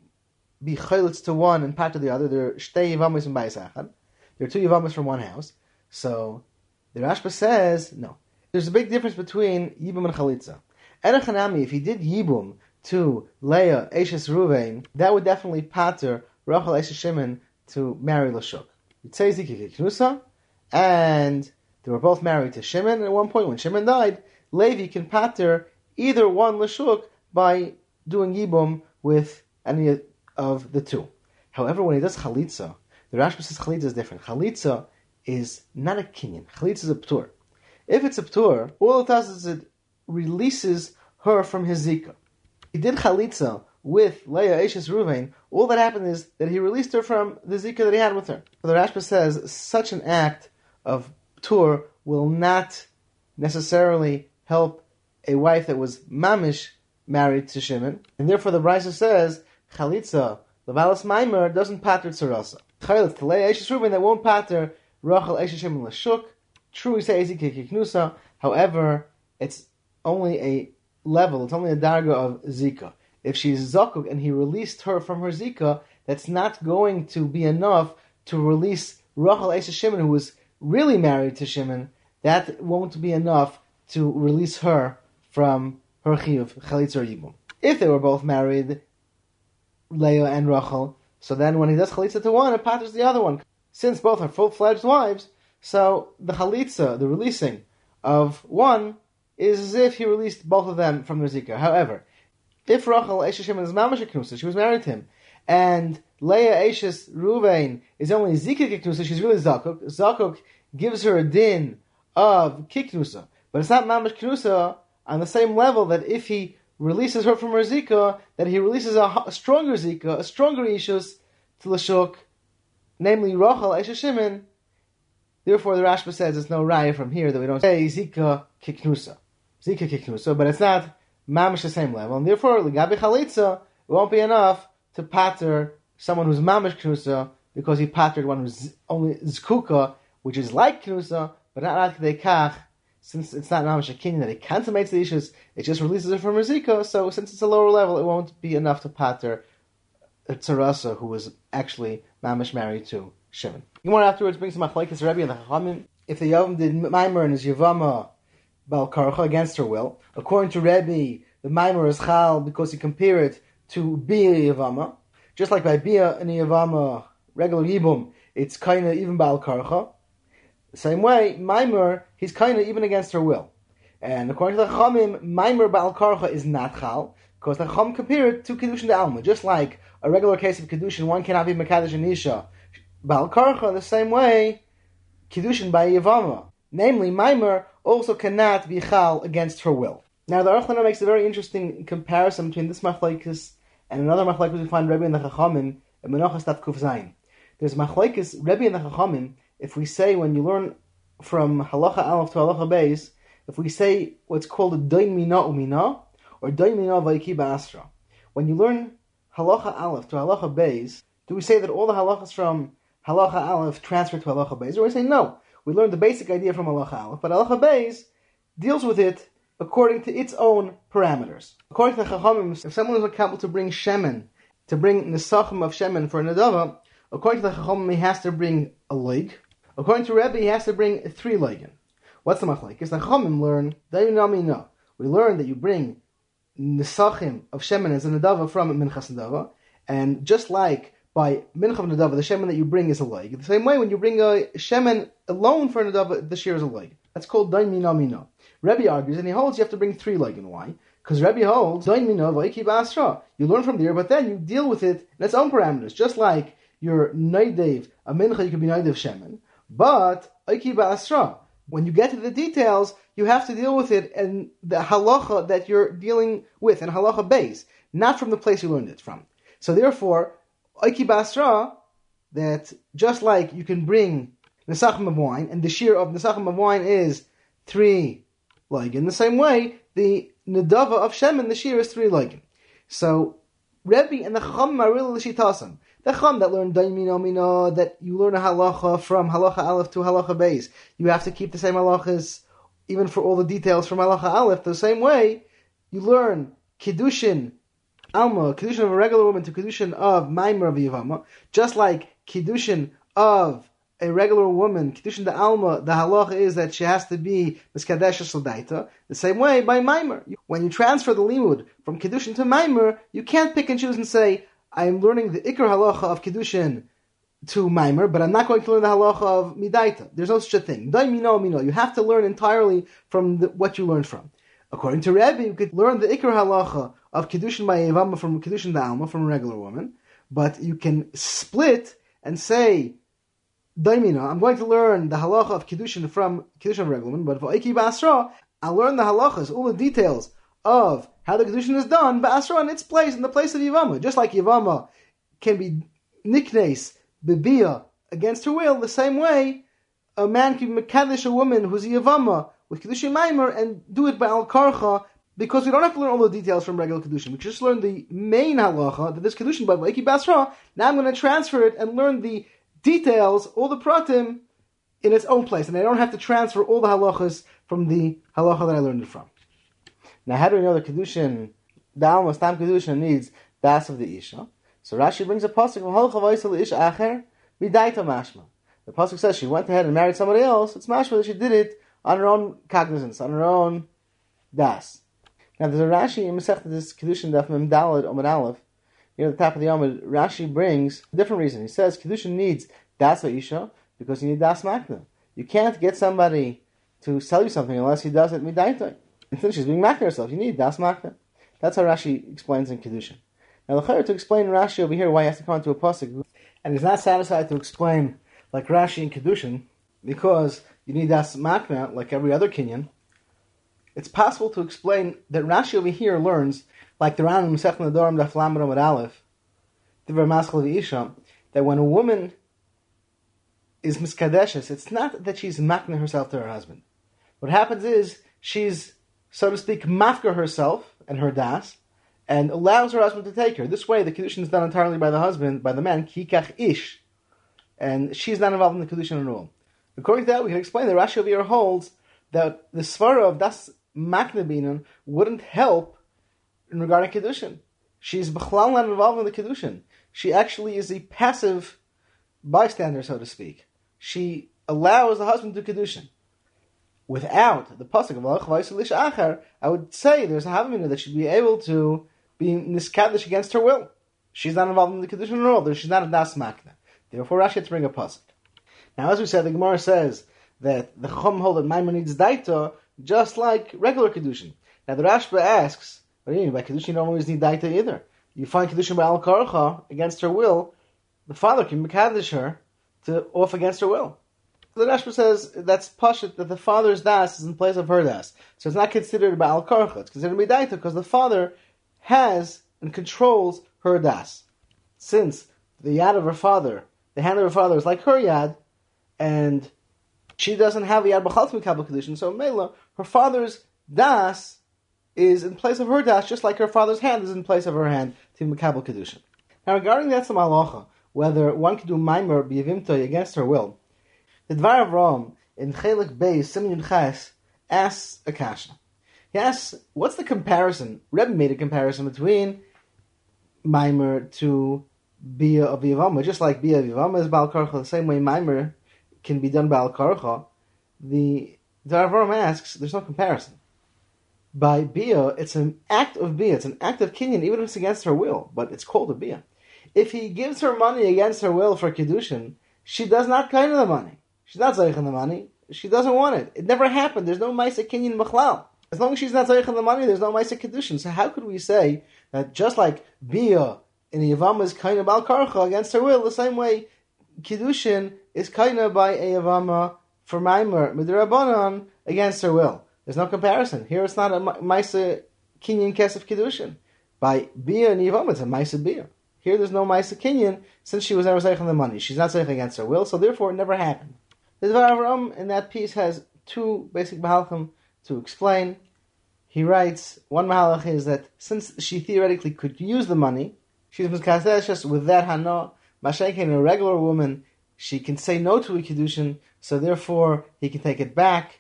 be chalitz to one and pat to the other. There are shtei Yevamos and Bayis Achad. There are two Yevamos from one house. So the Rashba says, no. There's a big difference between Yibum and Chalitza. Erech, if he did Yibum to Leah Eishes Ruvain, that would definitely pater Rachel Eishes Shimon to marry Lashuk. It says Kikiknusa, and they were both married to Shimon, and at one point when Shimon died, Levi can pater either one Lashuk by doing Yibum with any of the two. However, when he does Chalitza, the Rashba says Chalitza is different. Chalitza is not a kinyan. Chalitza is a ptur. If it's a ptur, all it does is it releases her from his zika. He did Chalitza with Leah Eishes Ruvain. All that happened is that he released her from the zika that he had with her. But the Rashba says such an act of ptur will not necessarily help a wife that was mamish married to Shimon, and therefore the Brisa says Chalitza, Levalas Maimer, doesn't pater Tzarasa. Chalitz, Leah Eishes Ruvain, that won't pater Rachel Eishes Shimon L'Shuk. True, we say Ezik Kiknusa. However, it's only a level, it's only a darga of Zika. If she's Zakuk and he released her from her Zika, that's not going to be enough to release Rachel Eishes Shimon, who was really married to Shimon. That won't be enough to release her from her Chiyuv, Chalitza or Yibum. If they were both married, Leah and Rachel, so then when he does Chalitza to one, it paters the other one. Since both are full-fledged wives, so the Chalitza, the releasing of one, is as if he released both of them from their Zika. However, if Rachel Eishes Shimon is Mamash Knusa, she was married to him, and Leah Eishes Ruvain is only Zika Knusa, she's really Zakuk. Zakuk gives her a din of Kiknusa, but it's not Mamash Knusa on the same level that if he releases her from her Zika, that he releases a, a stronger Zika, a stronger Ishus to Lashuk, namely Rachel Eishes Shimon. Therefore, the Rashba says it's no raya from here that we don't say Zika Kiknusa. Zika Kiknusa, but it's not Mamish the same level, and therefore, L'gabi Chalitza, it won't be enough to pater someone who's Mamish Knusa, because he patered one who's only Zkuka, which is like Knusa, but not like Kach. Since it's not Mamash Akin that it consummates the issues, it just releases it from Rizika, so since it's a lower level, it won't be enough to pater Tzarasa, who was actually Mamash married to Shimon. Yomar afterwards brings some Machlekes Rebbe and the Chachamim. If the Yavam did Maimer and his Yevama Bal Karcha against her will, according to Rebbe, the Maimer is Chal because he compared it to Bia Yevama. Just like by Bia and Yevama, regular Yibum, it's kind of even Bal Karcha. The same way, Maimer, he's kind of even against her will. And according to the Chachamim, Maimer Baal Karcha is not Chal, because the Chachamim compare it to Kedushin D'Alma. Just like a regular case of Kedushin, one cannot be Mekadosh and Isha Baal Karcha, the same way, Kedushin by Yevama, namely Maimer, also cannot be Chal against her will. Now the Aruch Lana makes a very interesting comparison between this Machlekes and another Machlekes we find Rebbe and the Chachamim in Menachos Daf Kuf Zayin. There's Machlekes Rebbe and the Chachamim. If we say, when you learn from Halacha Aleph to Halacha Beis, if we say what's called a Dain Mina Umina, or Dain Mina Vayiki Ba'asra, when you learn Halacha Aleph to Halacha Beis, do we say that all the halachas from Halacha Aleph transfer to Halacha Beis? Or we say, no, we learned the basic idea from Halacha Aleph, but Halacha Beis deals with it according to its own parameters. According to the Chachamim, if someone is accountable to bring Shemen, to bring Nesachim of Shemen for a Nadava, according to the Chachamim, he has to bring a leg. According to Rebbe, he has to bring three leggin. What's the machlekes? The Chachamim learn, we learn that you bring Nesachim of Shemen as a Nadava from Minchas Nadava, and just like by Mincha Nadava, the Shemen that you bring is a leg. The same way, when you bring a Shemen alone for a Nadava, the shear is a leg. That's called Dain Mina Mina. Rebbe argues, and he holds you have to bring three leggin. Why? Because Rebbe holds, Dain Mina Vayiki Ba'asra. You learn from there, but then you deal with it in its own parameters. Just like your Naidev, a Mincha, you can be Naidev Shemen. But Akiba Asra, when you get to the details, you have to deal with it in the halacha that you're dealing with, in halacha base, not from the place you learned it from. So therefore, Akiba Asra, that just like you can bring nesachim of wine, and the shear of nesachim of wine is three loigin, in the same way, the nedava of shemen, the shear is three loigin. So Rebbe and the Chacham maril l'shitasim. The Chacham that learned daimino mino, that you learn a halacha from halacha aleph to halacha beis. You have to keep the same halachas, even for all the details from halacha aleph. The same way, you learn kiddushin alma, kiddushin of a regular woman to kiddushin of maimer of Yevama, just like kiddushin of a regular woman, kiddushin the alma, the halacha is that she has to be miskadesha sodaita. The same way by maimer, when you transfer the limud from kiddushin to maimer, you can't pick and choose and say, I am learning the ikar halacha of kiddushin to maimer, but I'm not going to learn the halacha of midaita. There's no such a thing. Daimino mino. You have to learn entirely from the, what you learned from. According to Rebbe, you could learn the ikar halacha of kiddushin by yevama from kiddushin the alma from a regular woman, but you can split and say, Daimino, I'm going to learn the halacha of kiddushin from kiddushin of regular woman, but for Eiki Ba'asra, I'll learn the halachas, all the details of how the kiddushin is done, Ba'asra in its place, in the place of Yevama. Just like Yevama can be niknes, bibia, against her will, the same way a man can mekadesh a woman who's a Yevama with kiddushin maimer and do it by al-karcha, because we don't have to learn all the details from regular kiddushin. We just learn the main halacha that this kiddushin, but for Eiki Ba'asra, now I'm going to transfer it and learn the details, all the pratim, in its own place. And I don't have to transfer all the halachas from the halacha that I learned it from. Now, how do we know the Kedushin, the Alma Stam Kedushin, needs the ass of the Isha? So Rashi brings a pasuk from Halacha Vayisal Isha Acher, Midaita Mashma. The pasuk says she went ahead and married somebody else. It's Mashma that she did it on her own cognizance, on her own das. Now, there's a Rashi in Masechta this Kedushin, Daf Mem Daled Omid Aleph, near the top of the Amud, Rashi brings a different reason. He says Kedushin needs Das Va'isha because you need Das Makna. You can't get somebody to sell you something unless he does it Midaitai. And since she's being Makna herself, you need Das Makna. That's how Rashi explains in Kedushin. Now, the L'chayr to explain Rashi over here why he has to come into a pasuk, and he's not satisfied to explain like Rashi in Kedushin because you need Das Makna like every other Kenyan. It's possible to explain that Rashi over here learns, like the Ran in Masech Nedarim Daf Lamed Amud Aleph, Dvar Maschal V'Isha, that when a woman is miskadeshes, it's not that she's makna herself to her husband. What happens is she's, so to speak, mafka herself and her das, and allows her husband to take her. This way, the kedushin is done entirely by the husband, by the man, kikach ish, and she's not involved in the kedushin at all. According to that, we can explain that Rashi over here holds that the svara of das makna binan wouldn't help in regarding Kedushin. She's b'chlal not involved in the Kedushin. She actually is a passive bystander, so to speak. She allows the husband to do Kedushin. Without the pasuk of Halacha Vayisal Ish Acher, I would say there's a havamina that she'd be able to be niskadesh against her will. She's not involved in the Kedushin at all. She's not a das makna. Therefore, Rashi had to bring a pasuk. Now, as we said, the Gemara says that the Chum hold that Maimon needs daita just like regular Kedushin. Now, the Rashba asks, what do you mean? By Kedushin, you don't always need Daita either. You find Kedushin by Al-Karcha, against her will, the father can Mekadesh her to off against her will. The Rashba says that's Pashut, that the father's Das is in place of her Das. So it's not considered by Al-Karcha, it's considered by Daita, because the father has and controls her Das. Since the Yad of her father, the hand of her father is like her Yad, and she doesn't have a Yad B'chalz Mekabel Kedushin, so Mela, her father's Das is in place of her das, just like her father's hand is in place of her hand, to Mekabel Kedushin. Now, regarding that's the halacha, whether one could do maimer b'yevimtoi against her will, the Dvar Avraham in Chelik Beis Simeon Ches asks a kasha. He asks, what's the comparison? Rebbe made a comparison between maimer to bia of Yevama, just like bia of Yevama is ba'al karcha, the same way maimer can be done ba'al karcha. The Dvar Avraham asks, there's no comparison. By bia, it's an act of bia, it's an act of kinyan, even if it's against her will, but it's called a bia. If he gives her money against her will for kiddushin, she does not claim the money. She's not zaych on the money. She doesn't want it. It never happened. There's no ma'aseh kinyan b'chlal. As long as she's not zaych on the money, there's no ma'aseh kiddushin. So how could we say that just like bia in Yevama is kind of al karcha against her will, the same way Kiddushin is kaina by a Yevama for Maimer Midrabanan against her will. There's no comparison. Here it's not a Maisa Kinyan Kesef Kiddushin. By Bia and Yevama, it's a Maisa Bia. Here there's no Maisa Kinyan since she was never safe on the money. She's not safe against her will, so therefore it never happened. The Dvar Avraham in that piece has two basic Mahalchim to explain. He writes, one Mahalach is that since she theoretically could use the money, she's Miskaseshes with that Hana. Mashenkin, a regular woman, she can say no to a Kiddushin, so therefore he can take it back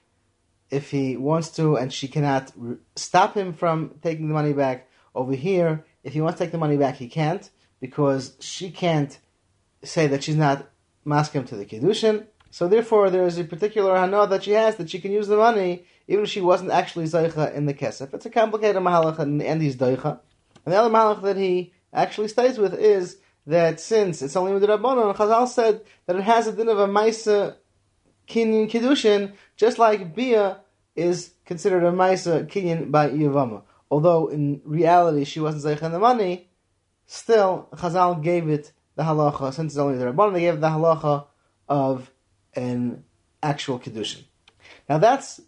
if he wants to, and she cannot stop him from taking the money back. Over here, if he wants to take the money back, he can't, because she can't say that she's not maskim to the Kiddushin. So therefore, there is a particular hana that she has that she can use the money, even if she wasn't actually Zaycha in the Kesef. It's a complicated mahalach, and in the end he's Doicha. And the other mahalach that he actually stays with is that since it's only with the Rabbanon, Chazal said that it has a din of a Maisa Kinyan Kiddushin, just like Bia is considered a Maisa Kinyan by Yevama. Although in reality she wasn't Zaycha in the money, still Chazal gave it the halacha, since it's only with the Rabbanon, they gave it the halacha of an actual Kiddushin. Now that's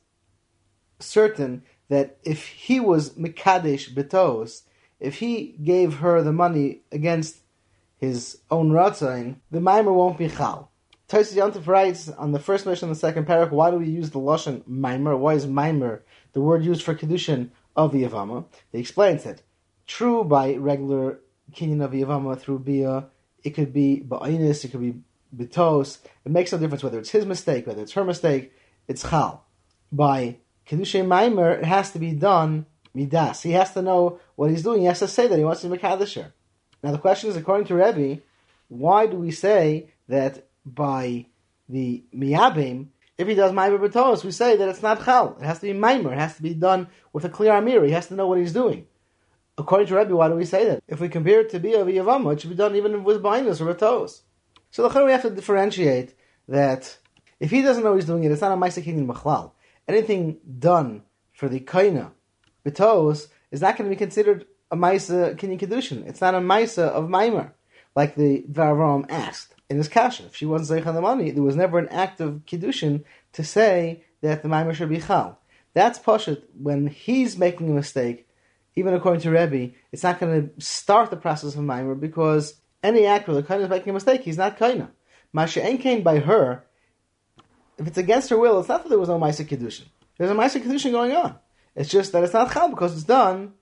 certain that if he was Mekadesh Betos, if he gave her the money against his own Ratzain, the Maimer won't be Chal. Tosafot Yontif writes on the first mission of the second parak, why do we use the Lashon Maimer? Why is Maimer the word used for Kiddushin of the Yevama? He explains it. True, by regular Kinyan of Yevama through Bia, it could be Ba'inus, it could be Bitos, it makes no difference whether it's his mistake, whether it's her mistake, it's Chal. By Kiddushin Maimer, it has to be done Midas. He has to know what he's doing. He has to say that he wants to be Mekadosh. Now the question is, according to Rebbe, why do we say that by the Miyabim, if he does Maimer B'Tos, we say that it's not Chal. It has to be Maimer. It has to be done with a clear Amir. He has to know what he's doing. According to Rebbe, why do we say that? If we compare it to Bia of Yevama, it should be done even with B'Inus or B'Tos. So the Chor we have to differentiate that if he doesn't know he's doing it, it's not a Maisa Kinyan B'Chlal. Anything done for the Kaina B'Tos is not going to be considered a Maisa Kinyan Kiddushin. It's not a Maisa of Maimer, like the Dvar Avraham asked in his Kasha. If she wasn't Zaycha the money, there was never an act of Kiddushin to say that the Maimer should be Chal. That's Poshet. When he's making a mistake, even according to Rebbe, it's not going to start the process of Maimer, because any act where the Kaina is making a mistake, he's not Kaina. Masha ain't Kain by her, if it's against her will, it's not that there was no Maisa Kiddushin. There's a Maisa Kiddushin going on. It's just that it's not Chal, because it's done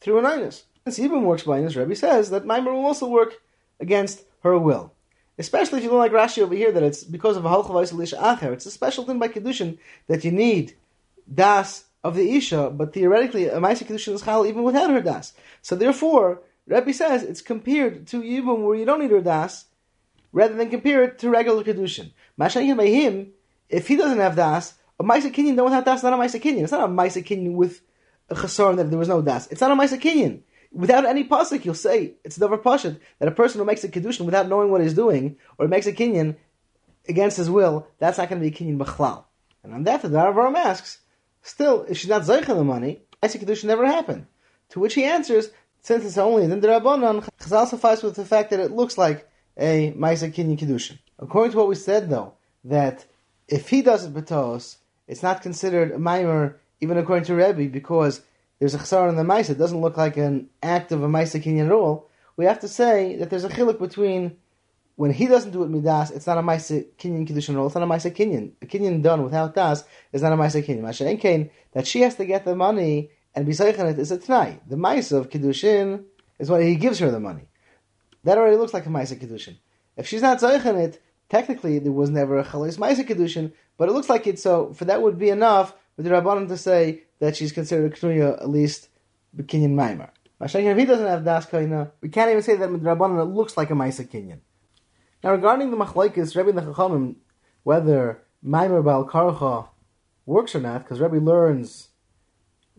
through an Inus. Since Yibam works by Inus, Rebbe says that Maimer will also work against her will. Especially if you don't like Rashi over here, that it's because of a Halcha V'Yisrael Acher. It's a special thing by Kiddushin that you need Das of the Isha, but theoretically, a Maisa Kiddushin is Chal even without her Das. So therefore, Rebbe says it's compared to Yibam where you don't need her Das, rather than compare it to regular Kiddushin. Mashayin Mayim, if he doesn't have Das, a Maisa Kinyan, no one has Das, not a Maisa Kinyan. It's not a Maisa Kinyan with a chasor that there was no das. It's not a Maisa Kinyan. Without any pasuk, you'll say it's never pasuk that a person who makes a kiddushin without knowing what he's doing, or makes a kinyan against his will, that's not going to be a kinyan b'chlal. And on that, the Dvar Avraham asks, still, if she's not zaycha the money, Maisa Kiddushin never happened. To which he answers, since it's only in the Rabbanon, Chazal suffice with the fact that it looks like a Maisa Kinyan Kiddushin. According to what we said, though, that if he does it b'tos, it's not considered a maimer, even according to Rebbe, because there's a chesar in the Maisa, it doesn't look like an act of a Maisa Kinyan at all. We have to say that there's a chiluk between when he doesn't do it midas, it's not a Maisa Kinyan Kiddushin at all, it's not a Maisa Kinyan. A Kinyan done without das is not a Maisa Kinyan. Masha en kain, that she has to get the money and be zeichen it is a t'nai. The Maisa of Kiddushin is what he gives her the money. That already looks like a Maisa Kiddushin. If she's not zeichen it, technically there was never a chalos Maisa Kiddushin, but it looks like it, so for that would be enough with the Rabbanon to say that she's considered a Knuya, at least Kinyan Maimer. Mashiach, if he doesn't have Das Kaina, we can't even say that with the Rabbanon it looks like a Maisa Kinyan. Now regarding the Machlokes, Rebbe and the Chachamim, whether Maimer Bal Karcha works or not, because Rebbe learns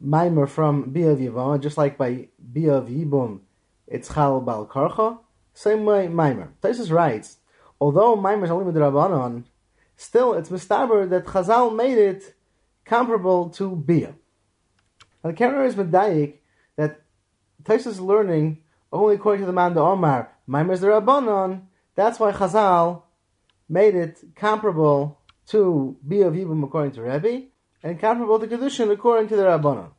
Maimer from Bia of Yevama, just like by Bia of Yibum, it's Chal Bal Karcha, same way Maimer. Tosafot writes, although Maimer is only with the Rabbanon, still it's Mistaber that Chazal made it comparable to Bia. Now the Karener is medayik that Tosafot is learning only according to the man the Omar, Maimer is the Rabbanon. That's why Chazal made it comparable to Biyav Yibum according to Rebbe, and comparable to Kedushin according to the Rabbanon.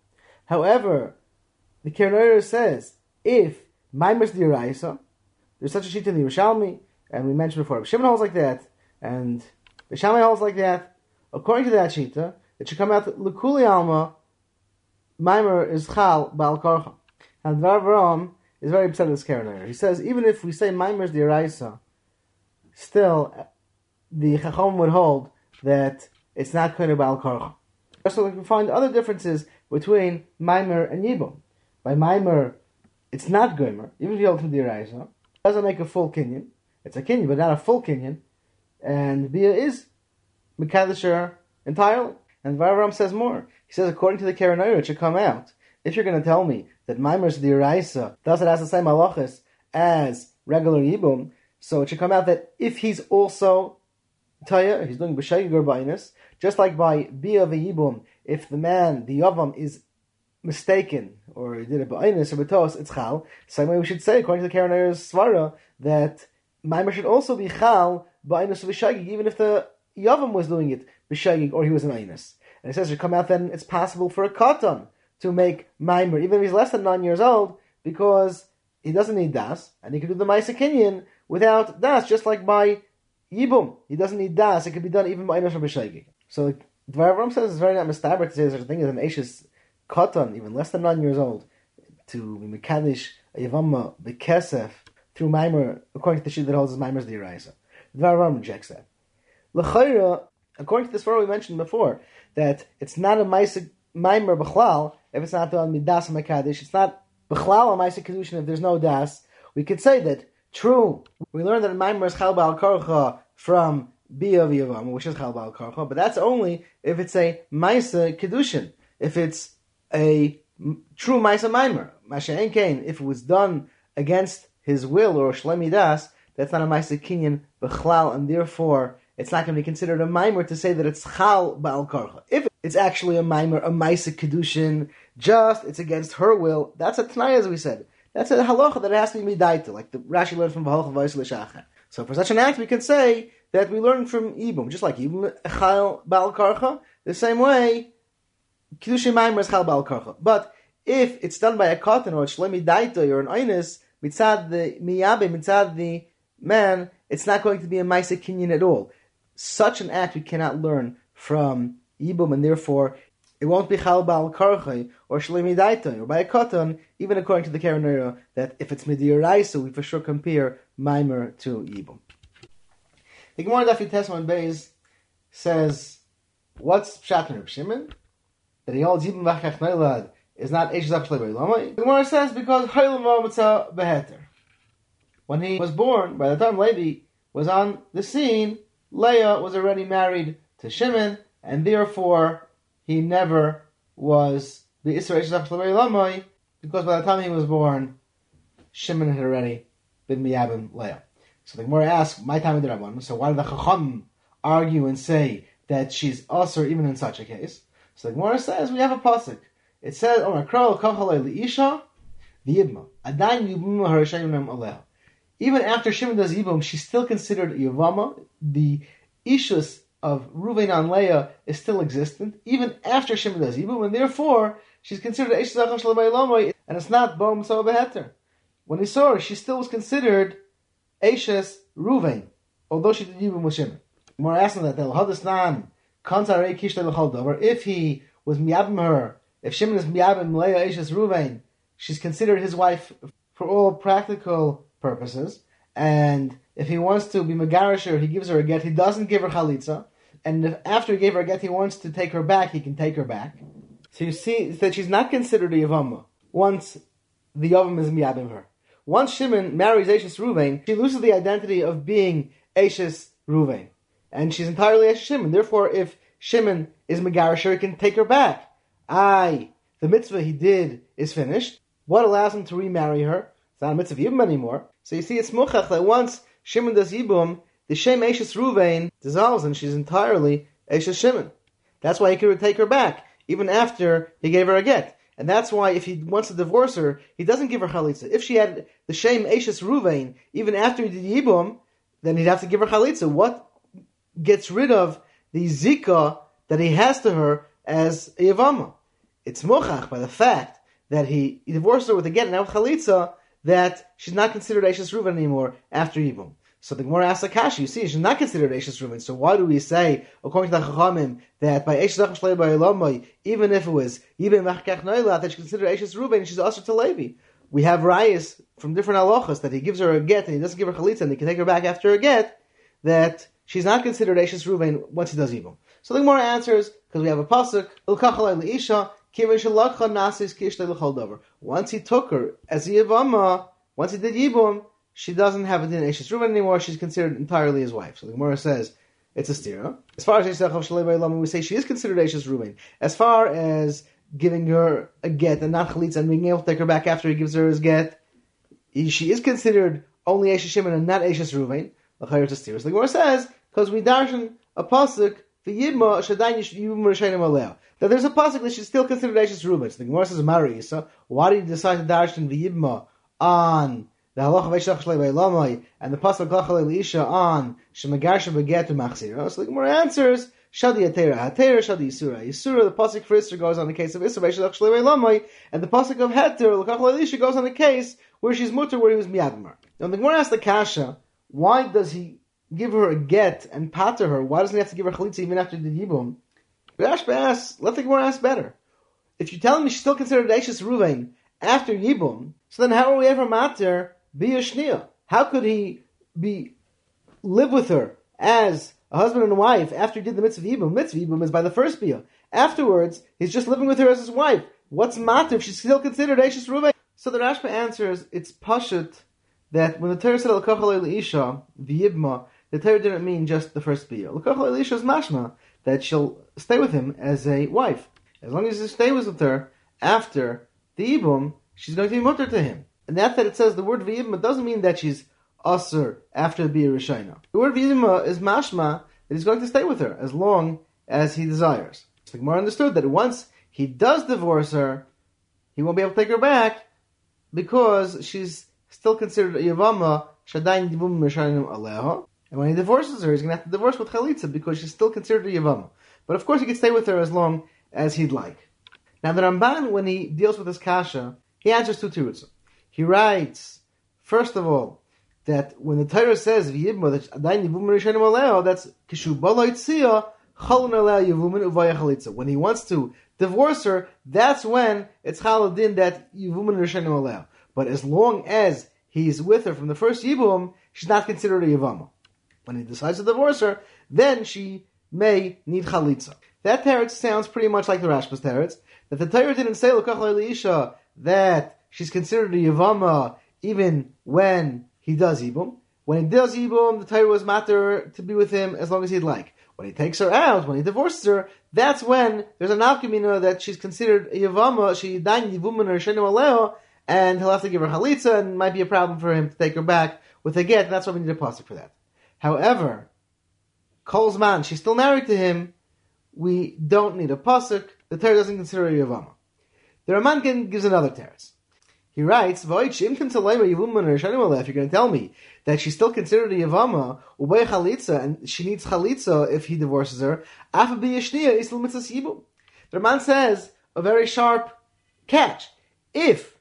However, the Karener says, if Maimus D'Oraisa, there's such a sheet in the Yerushalmi, and we mentioned before, Reb Shimon holds like that, and Reb Shammai holds like that. According to that shita, it should come out that L'Kuli Alma, Maimer is Chal Baal Korcha. And Dvar Avraham is very upset at this Karener. He says, even if we say Maimer D'Oraisa, still, the Chachom would hold that it's not Kohen Baal Korcha. So we can find other differences between Maimer and Yibum. By Maimer, it's not Gomer, even if you hold from D'Oraisa. It doesn't make a full kinyan. It's a kinyan, but not a full kinyan. And Bia is Mekadesher entirely. And Dvar Avraham says more. He says, according to the Karener, it should come out. If you're going to tell me that Maimer's D'Oraisa doesn't have the same halachas as regular Yibum, so it should come out that if he's also Taya, he's doing B'Shayig or B'Inus, just like by Bia V'Yibum, if the man, the Yavam, is mistaken, or he did it B'Inus or B'Tos, it's Chal. Same way we should say, according to the Karener's Svara, that Maimer should also be Chal B'Inus or B'Shayig, even if the Yavam was doing it B'Shayig or he was an Inus. And it says, it come out then it's possible for a Katan to make Maimer, even if he's less than nine years old, because he doesn't need Das, and he can do the Ma'aseh Kinyan without Das, just like by Yibum. He doesn't need Das. It could be done even by Enosh B'Shaygi. So Dvar Avraham says it's very not mistaber to say such a thing as an Eishis Katan, even less than nine years old, to be Mekadish Yevama B'Kesef through Maimer, according to the sheet that holds his Maimer's D'Oraisa. Dvar Avraham rejects that. L'chayra, according to this verse we mentioned before, that it's not a Maimer B'chlal if it's not done Midas Mekadish. It's not B'chlal a Maimer Kedushin if there's no Das. We could say that true, we learned that Maimer is Chal Baal Korcha from Biyav Yavam, which is Chal Baal Korcha, but that's only if it's a Maisa Kedushin, if it's a true Maisa Maimer. Masha Enkein, if it was done against his will or Shlemi Das, that's not a Maisa Kinyan Bechlal, and therefore it's not going to be considered a Maimer to say that it's Chal Baal Korcha. If it's actually a Maimer, a Maisa Kedushin, just it's against her will, that's a Tanai, as we said. That's a halacha that it has to be midaita, like the Rashi learned from B'halcha V'ayis L'shachar. So for such an act, we can say that we learn from Yibum, just like Yibum Chal Baal Karcha, the same way Kedushin Maimer is Chal Baal Karcha. But if it's done by a katan or a Shlemi Daito or an Oinus, mitzad the miyabe, mitzad the man, it's not going to be a Maisa Kinyan at all. Such an act we cannot learn from Yibum, and therefore it won't be Chal Baal Karcha or Shlemi Daito or by a katan, even according to the Karener, that if it's Midiraisa, we for sure compare Maimer to Yibum. The Gemara Dafi Tesman Beis says, what's Pshat in Reb Shimon? That he holds Yibum Vachach Noilad is not Eishazak Shlebei Lama. The Gemara says, because Hailama Mitzah Beheter. When he was born, by the time Levi was on the scene, Leah was already married to Shimon, and therefore he never was the Isra Eishazak Shlebei Lama, because by the time he was born, Shimon had already been miyabim Leah. So the Gemara asks, "My time in the Rabban." So why did the Chacham argue and say that she's usher even in such a case? So the Gemara says we have a pasuk. It says, "On a kral kachalei leisha v'yibma adayin yibum harishayim nam aleha." Even after Shimon does yibum, she's still considered yivama. The ishus of Ruvain on Leah is still existent even after Shimon does yibum, and therefore she's considered Eish Zachar Shlebei Lomoi, and it's not Bo M'Soa Beheter. When he saw her, she still was considered Eishes Ruvain, although she did Yibum with Shimon. More asking that, if he was Miyabim her, if Shimon is Miyabim Leah Eishes Ruvain, she's considered his wife for all practical purposes, and if he wants to be Megarish her, he gives her a get, he doesn't give her Chalitza, and if after he gave her a get, he wants to take her back, he can take her back. So you see that she's not considered a Yavama once the Yavam is miyabim her. Once Shimon marries Eishes Ruvain, she loses the identity of being Eishes Ruvain, and she's entirely Eishes Shimon. Therefore, if Shimon is Megarish, he can take her back. Aye, the mitzvah he did is finished. What allows him to remarry her? It's not a mitzvah Yibum anymore. So you see, it's muchach that once Shimon does Yibum, the Shem Eishes Ruvain dissolves, and she's entirely Eishes Shimon. That's why he could take her back, even after he gave her a get. And that's why if he wants to divorce her, he doesn't give her chalitza. If she had the shame Eishes Ruvain, even after he did Yibum, then he'd have to give her chalitza. What gets rid of the zika that he has to her as a Yevama. It's mochach by the fact that he, he divorced her with a get, and now with chalitza, that she's not considered Eishes Reuven anymore after Yibum. So the Gemara asks Akashi, you see, she's not considered Eishes Reuven. So why do we say, according to the Chachamim, that by Eishes Achim Shlei by Elomai, even if it was Yibim Machkach Noilat, that she's considered Eishes Reuven, she's also to Levi. We have rayas from different halachas that he gives her a get and he doesn't give her chalitza and he can take her back after a get, that she's not considered Eishes Reuven once he does Yibum. So the Gemara answers, because we have a pasuk, L'kachalai L'isha, once he took her as a Yevama, once he did Yibum, she doesn't have a din Eishes Reuven anymore, she's considered entirely his wife. So the Gemara says, it's a stira. As far as we say she is considered Eishes Reuven. As far as giving her a get and not chalitza and being able to take her back after he gives her his get, she is considered only Eishes Shimon and not Eishes Reuven. So the Gemara says, because we darshan a pasuk, that there's a pasuk that she's still considered Eishes Reuven. So the Gemara says, Mari Yisa, why did you decide to darshan v'yibma on the halach of Eishes Achshlei Ve'elamai and the pasuk of Lachalei Leisha on Shemagarshim Begetu Machzira? So the Gemara answers, Shadi Atera Hatera, Shadi Yisura Yisura. The pasuk for Yisra goes on the case of Yisra Eishes Achshlei Ve'elamai, and the pasuk of Heter Lachalei Leisha goes on the case where she's mutter, where he was miyadmar. Now the Gemara asks the Kasha, why does he give her a get and pater her? Why doesn't he have to give her chalitza even after the yibum? Rashba asks, let the Gemara ask better. If you tell me she's still considered Eishes Reuven after yibum, so then how are we ever mater biyashnia? How could he be live with her as a husband and a wife after he did the mitzvah yibum? Mitzvah yibum is by the first biyah. Afterwards, he's just living with her as his wife. What's mater if she's still considered Eishes Reuven? So the Rashba answers, it's pashut that when the Torah said al-kachalei leisha v'yibma, the Torah didn't mean just the first biyah. L'kach Elisha is mashma, that she'll stay with him as a wife. As long as he stays with her after the Yibum, she's going to be mutter to him. And that that it says the word V'yibma doesn't mean that she's asur after the biyah rishayna. The word V'yibma is mashma, that he's going to stay with her as long as he desires. So the Gemara understood that once he does divorce her, he won't be able to take her back because she's still considered a Yivama, Shadayin Dibum Mishanim Aleha. And when he divorces her, he's going to have to divorce with chalitza because she's still considered a Yevama. But of course he can stay with her as long as he'd like. Now the Ramban, when he deals with this kasha, he answers two tirutzim. He writes, first of all, that when the Torah says, that's when he wants to divorce her, that's when it's chaladin that Yevumin Rishanim Aleha. But as long as he's with her from the first Yibum, she's not considered a Yevama. When he decides to divorce her, then she may need chalitza. That teretz sounds pretty much like the Rashba's teretz. That the Torah didn't say l'kachalei leisha that she's considered a Yevama even when he does Yibum. When he does Yibum, the Torah was matter to be with him as long as he'd like. When he takes her out, when he divorces her, that's when there's an nafkamina that she's considered a Yevama, she dain Yivum and Rishenu Aleho, and he'll have to give her chalitza, and it might be a problem for him to take her back with a get, and that's why we need a pasuk for that. However, Kol's man, she's still married to him, we don't need a pasuk, the Torah doesn't consider her Yevama. The Ramban gives another teretz. He writes, if you're going to tell me that she's still considered a Yevama, ubay chalitza, and she needs chalitza if he divorces her, the Ramban says a very sharp catch. If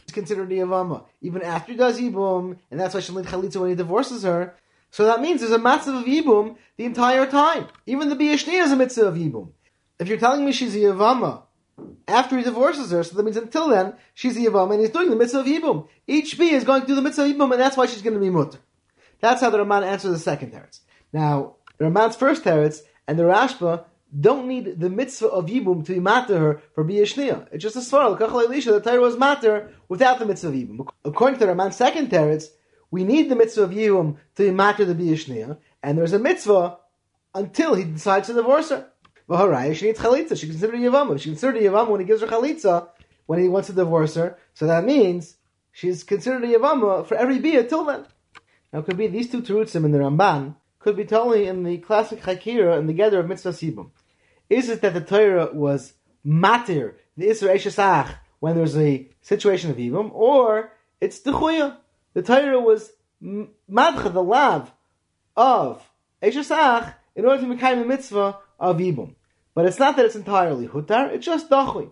she's considered a Yevama, even after he does Yibum, and that's why she'll need chalitza when he divorces her, so that means there's a mitzvah of Yibum the entire time. Even the biyah shniyah is a mitzvah of Yibum. If you're telling me she's a Yevama after he divorces her, so that means until then, she's a Yevama and he's doing the mitzvah of Yibum. Each biyah is going to do the mitzvah of Yibum and that's why she's going to be mutter. That's how the Ramban answers the second teretz. Now, the Ramban's first teretz and the Rashba don't need the mitzvah of Yibum to be matter her for biyah shniyah. It's just a svaral. Kachalei leisha, the Torah was matter without the mitzvah of Yibum. According to the Ramban's second teretz, we need the mitzvah of Yibum to be matter the biyah shniyah, and there's a mitzvah until he decides to divorce her. V'harayah, she needs chalitza. She considered a Yevama. She considered a Yevama when he gives her chalitza, when he wants to divorce her. So that means she's considered a Yevama for every biyah till then. Now, it could be these two terutzim in the Ramban, could be totally in the classic Hakira and the gather of mitzvah Yibum. Is it that the Torah was matir, the Isra Eshesach, when there's a situation of Yibum, or it's Dechuya? The Torah was madcha, the lav of Eishasach, in order to become a mitzvah of Yibum. But it's not that it's entirely Hutar, it's just Dachui.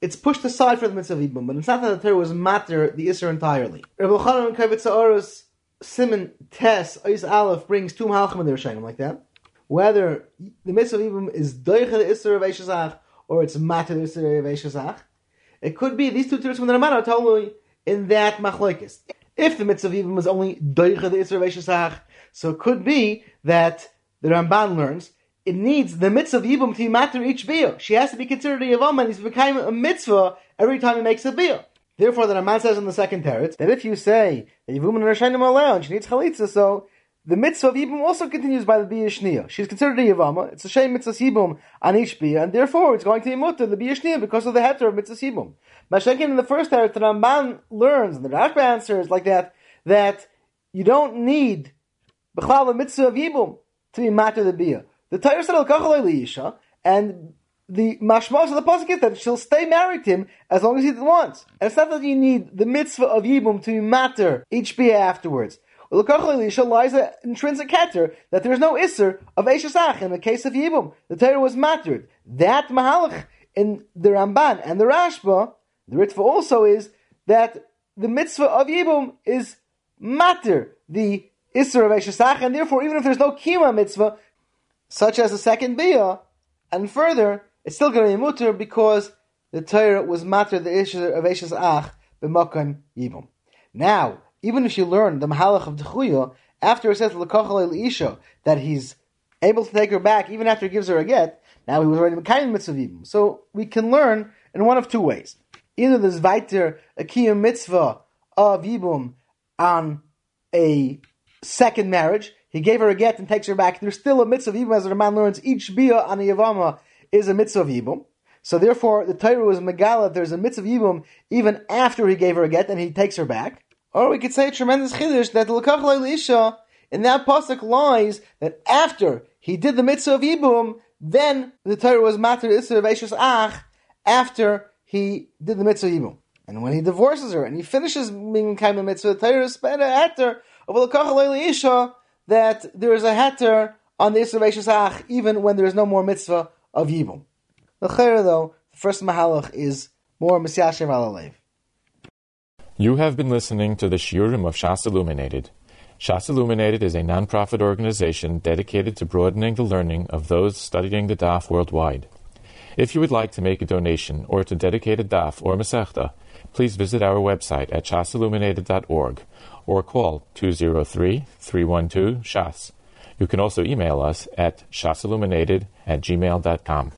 It's pushed aside for the mitzvah of Yibum, but it's not that the Torah was matter the Isser entirely. Reb Elchanan Kavitza'orus Siman Tes Ois Aleph brings two Malachim in the Rishonim like that. Whether the mitzvah of Yibum is Doicha the Isser of Eishazach or it's matter the Isser of Eishazach, it could be these two Torahs from the Ramban are totally in that Machlokes. If the mitzvah of Yibum is only Doicha the Isser of Eishazach, so it could be that the Ramban learns it needs the mitzvah of Yibum to be matter each biyah. She has to be considered a Yavam and he's become a mitzvah every time he makes a biyah. Therefore, the Ramban says in the second teretz that if you say that Yibum and Rishayim alone, she needs chalitza, so the mitzvah of Yibum also continues by the biyah shniyah. She's considered a Yavama. It's a shame mitzvah Yibum on each biyah, and therefore it's going to be mutter the biyah shniyah because of the heter of mitzvah Yibum. Mashenkin in the first teretz, the Ramban learns and the Rashba answers like that that you don't need b'chal the mitzvah of Yibum to be matter the biyah. The Torah said al-kachalei liisha, and the mashmas of the pasuk is that she'll stay married to him as long as he wants. And it's not that you need the mitzvah of Yibum to be matter each biyah afterwards. L'kachalei liisha lies an intrinsic heter that there is no iser of eishasach in the case of Yibum. The Torah was mattered. That mahalach in the Ramban and the Rashba, the Ritva also is that the mitzvah of Yibum is matter the iser of eishasach, and therefore even if there's no kima mitzvah, such as the second biyah, and further, it's still going to be mutter because the Torah was matter the issue of Eishas Ach b'makom Yibum. Now, even if you learn the mahalach of D'chuya, after it says l'kochal elisha that he's able to take her back even after he gives her a get, now he was already mekayim mitzvah Yibum. So we can learn in one of two ways: either there's vaiter a kiyum mitzvah of Yibum on a second marriage. He gave her a get and takes her back. There's still a mitzvah of Yibum, as the Ramban learns. Each biyah on a Yevama is a mitzvah of Yibum. So therefore, the Torah was megala. There's a mitzvah of Yibum even after he gave her a get and he takes her back. Or we could say a tremendous chiddush that the l'kach le'elisha in that pasuk lies that after he did the mitzvah of Yibum, then the Torah was matter isur of eishus ach after he did the mitzvah of Yibum. And when he divorces her and he finishes being kind of mitzvah, the Torah is sped after of l'kach le'elisha that there is a heter on the Isra Beishas Ach even when there is no more mitzvah of Yibum. The Chayra, though, the first mahalach is more Misyashem Alalev. You have been listening to the Shiurim of Shas Illuminated. Shas Illuminated is a non-profit organization dedicated to broadening the learning of those studying the Daf worldwide. If you would like to make a donation or to dedicate a Daf or Masechta, please visit our website at shas illuminated dot org or call two zero three, three one two, S H A S. You can also email us at shasilluminated at gmail dot com.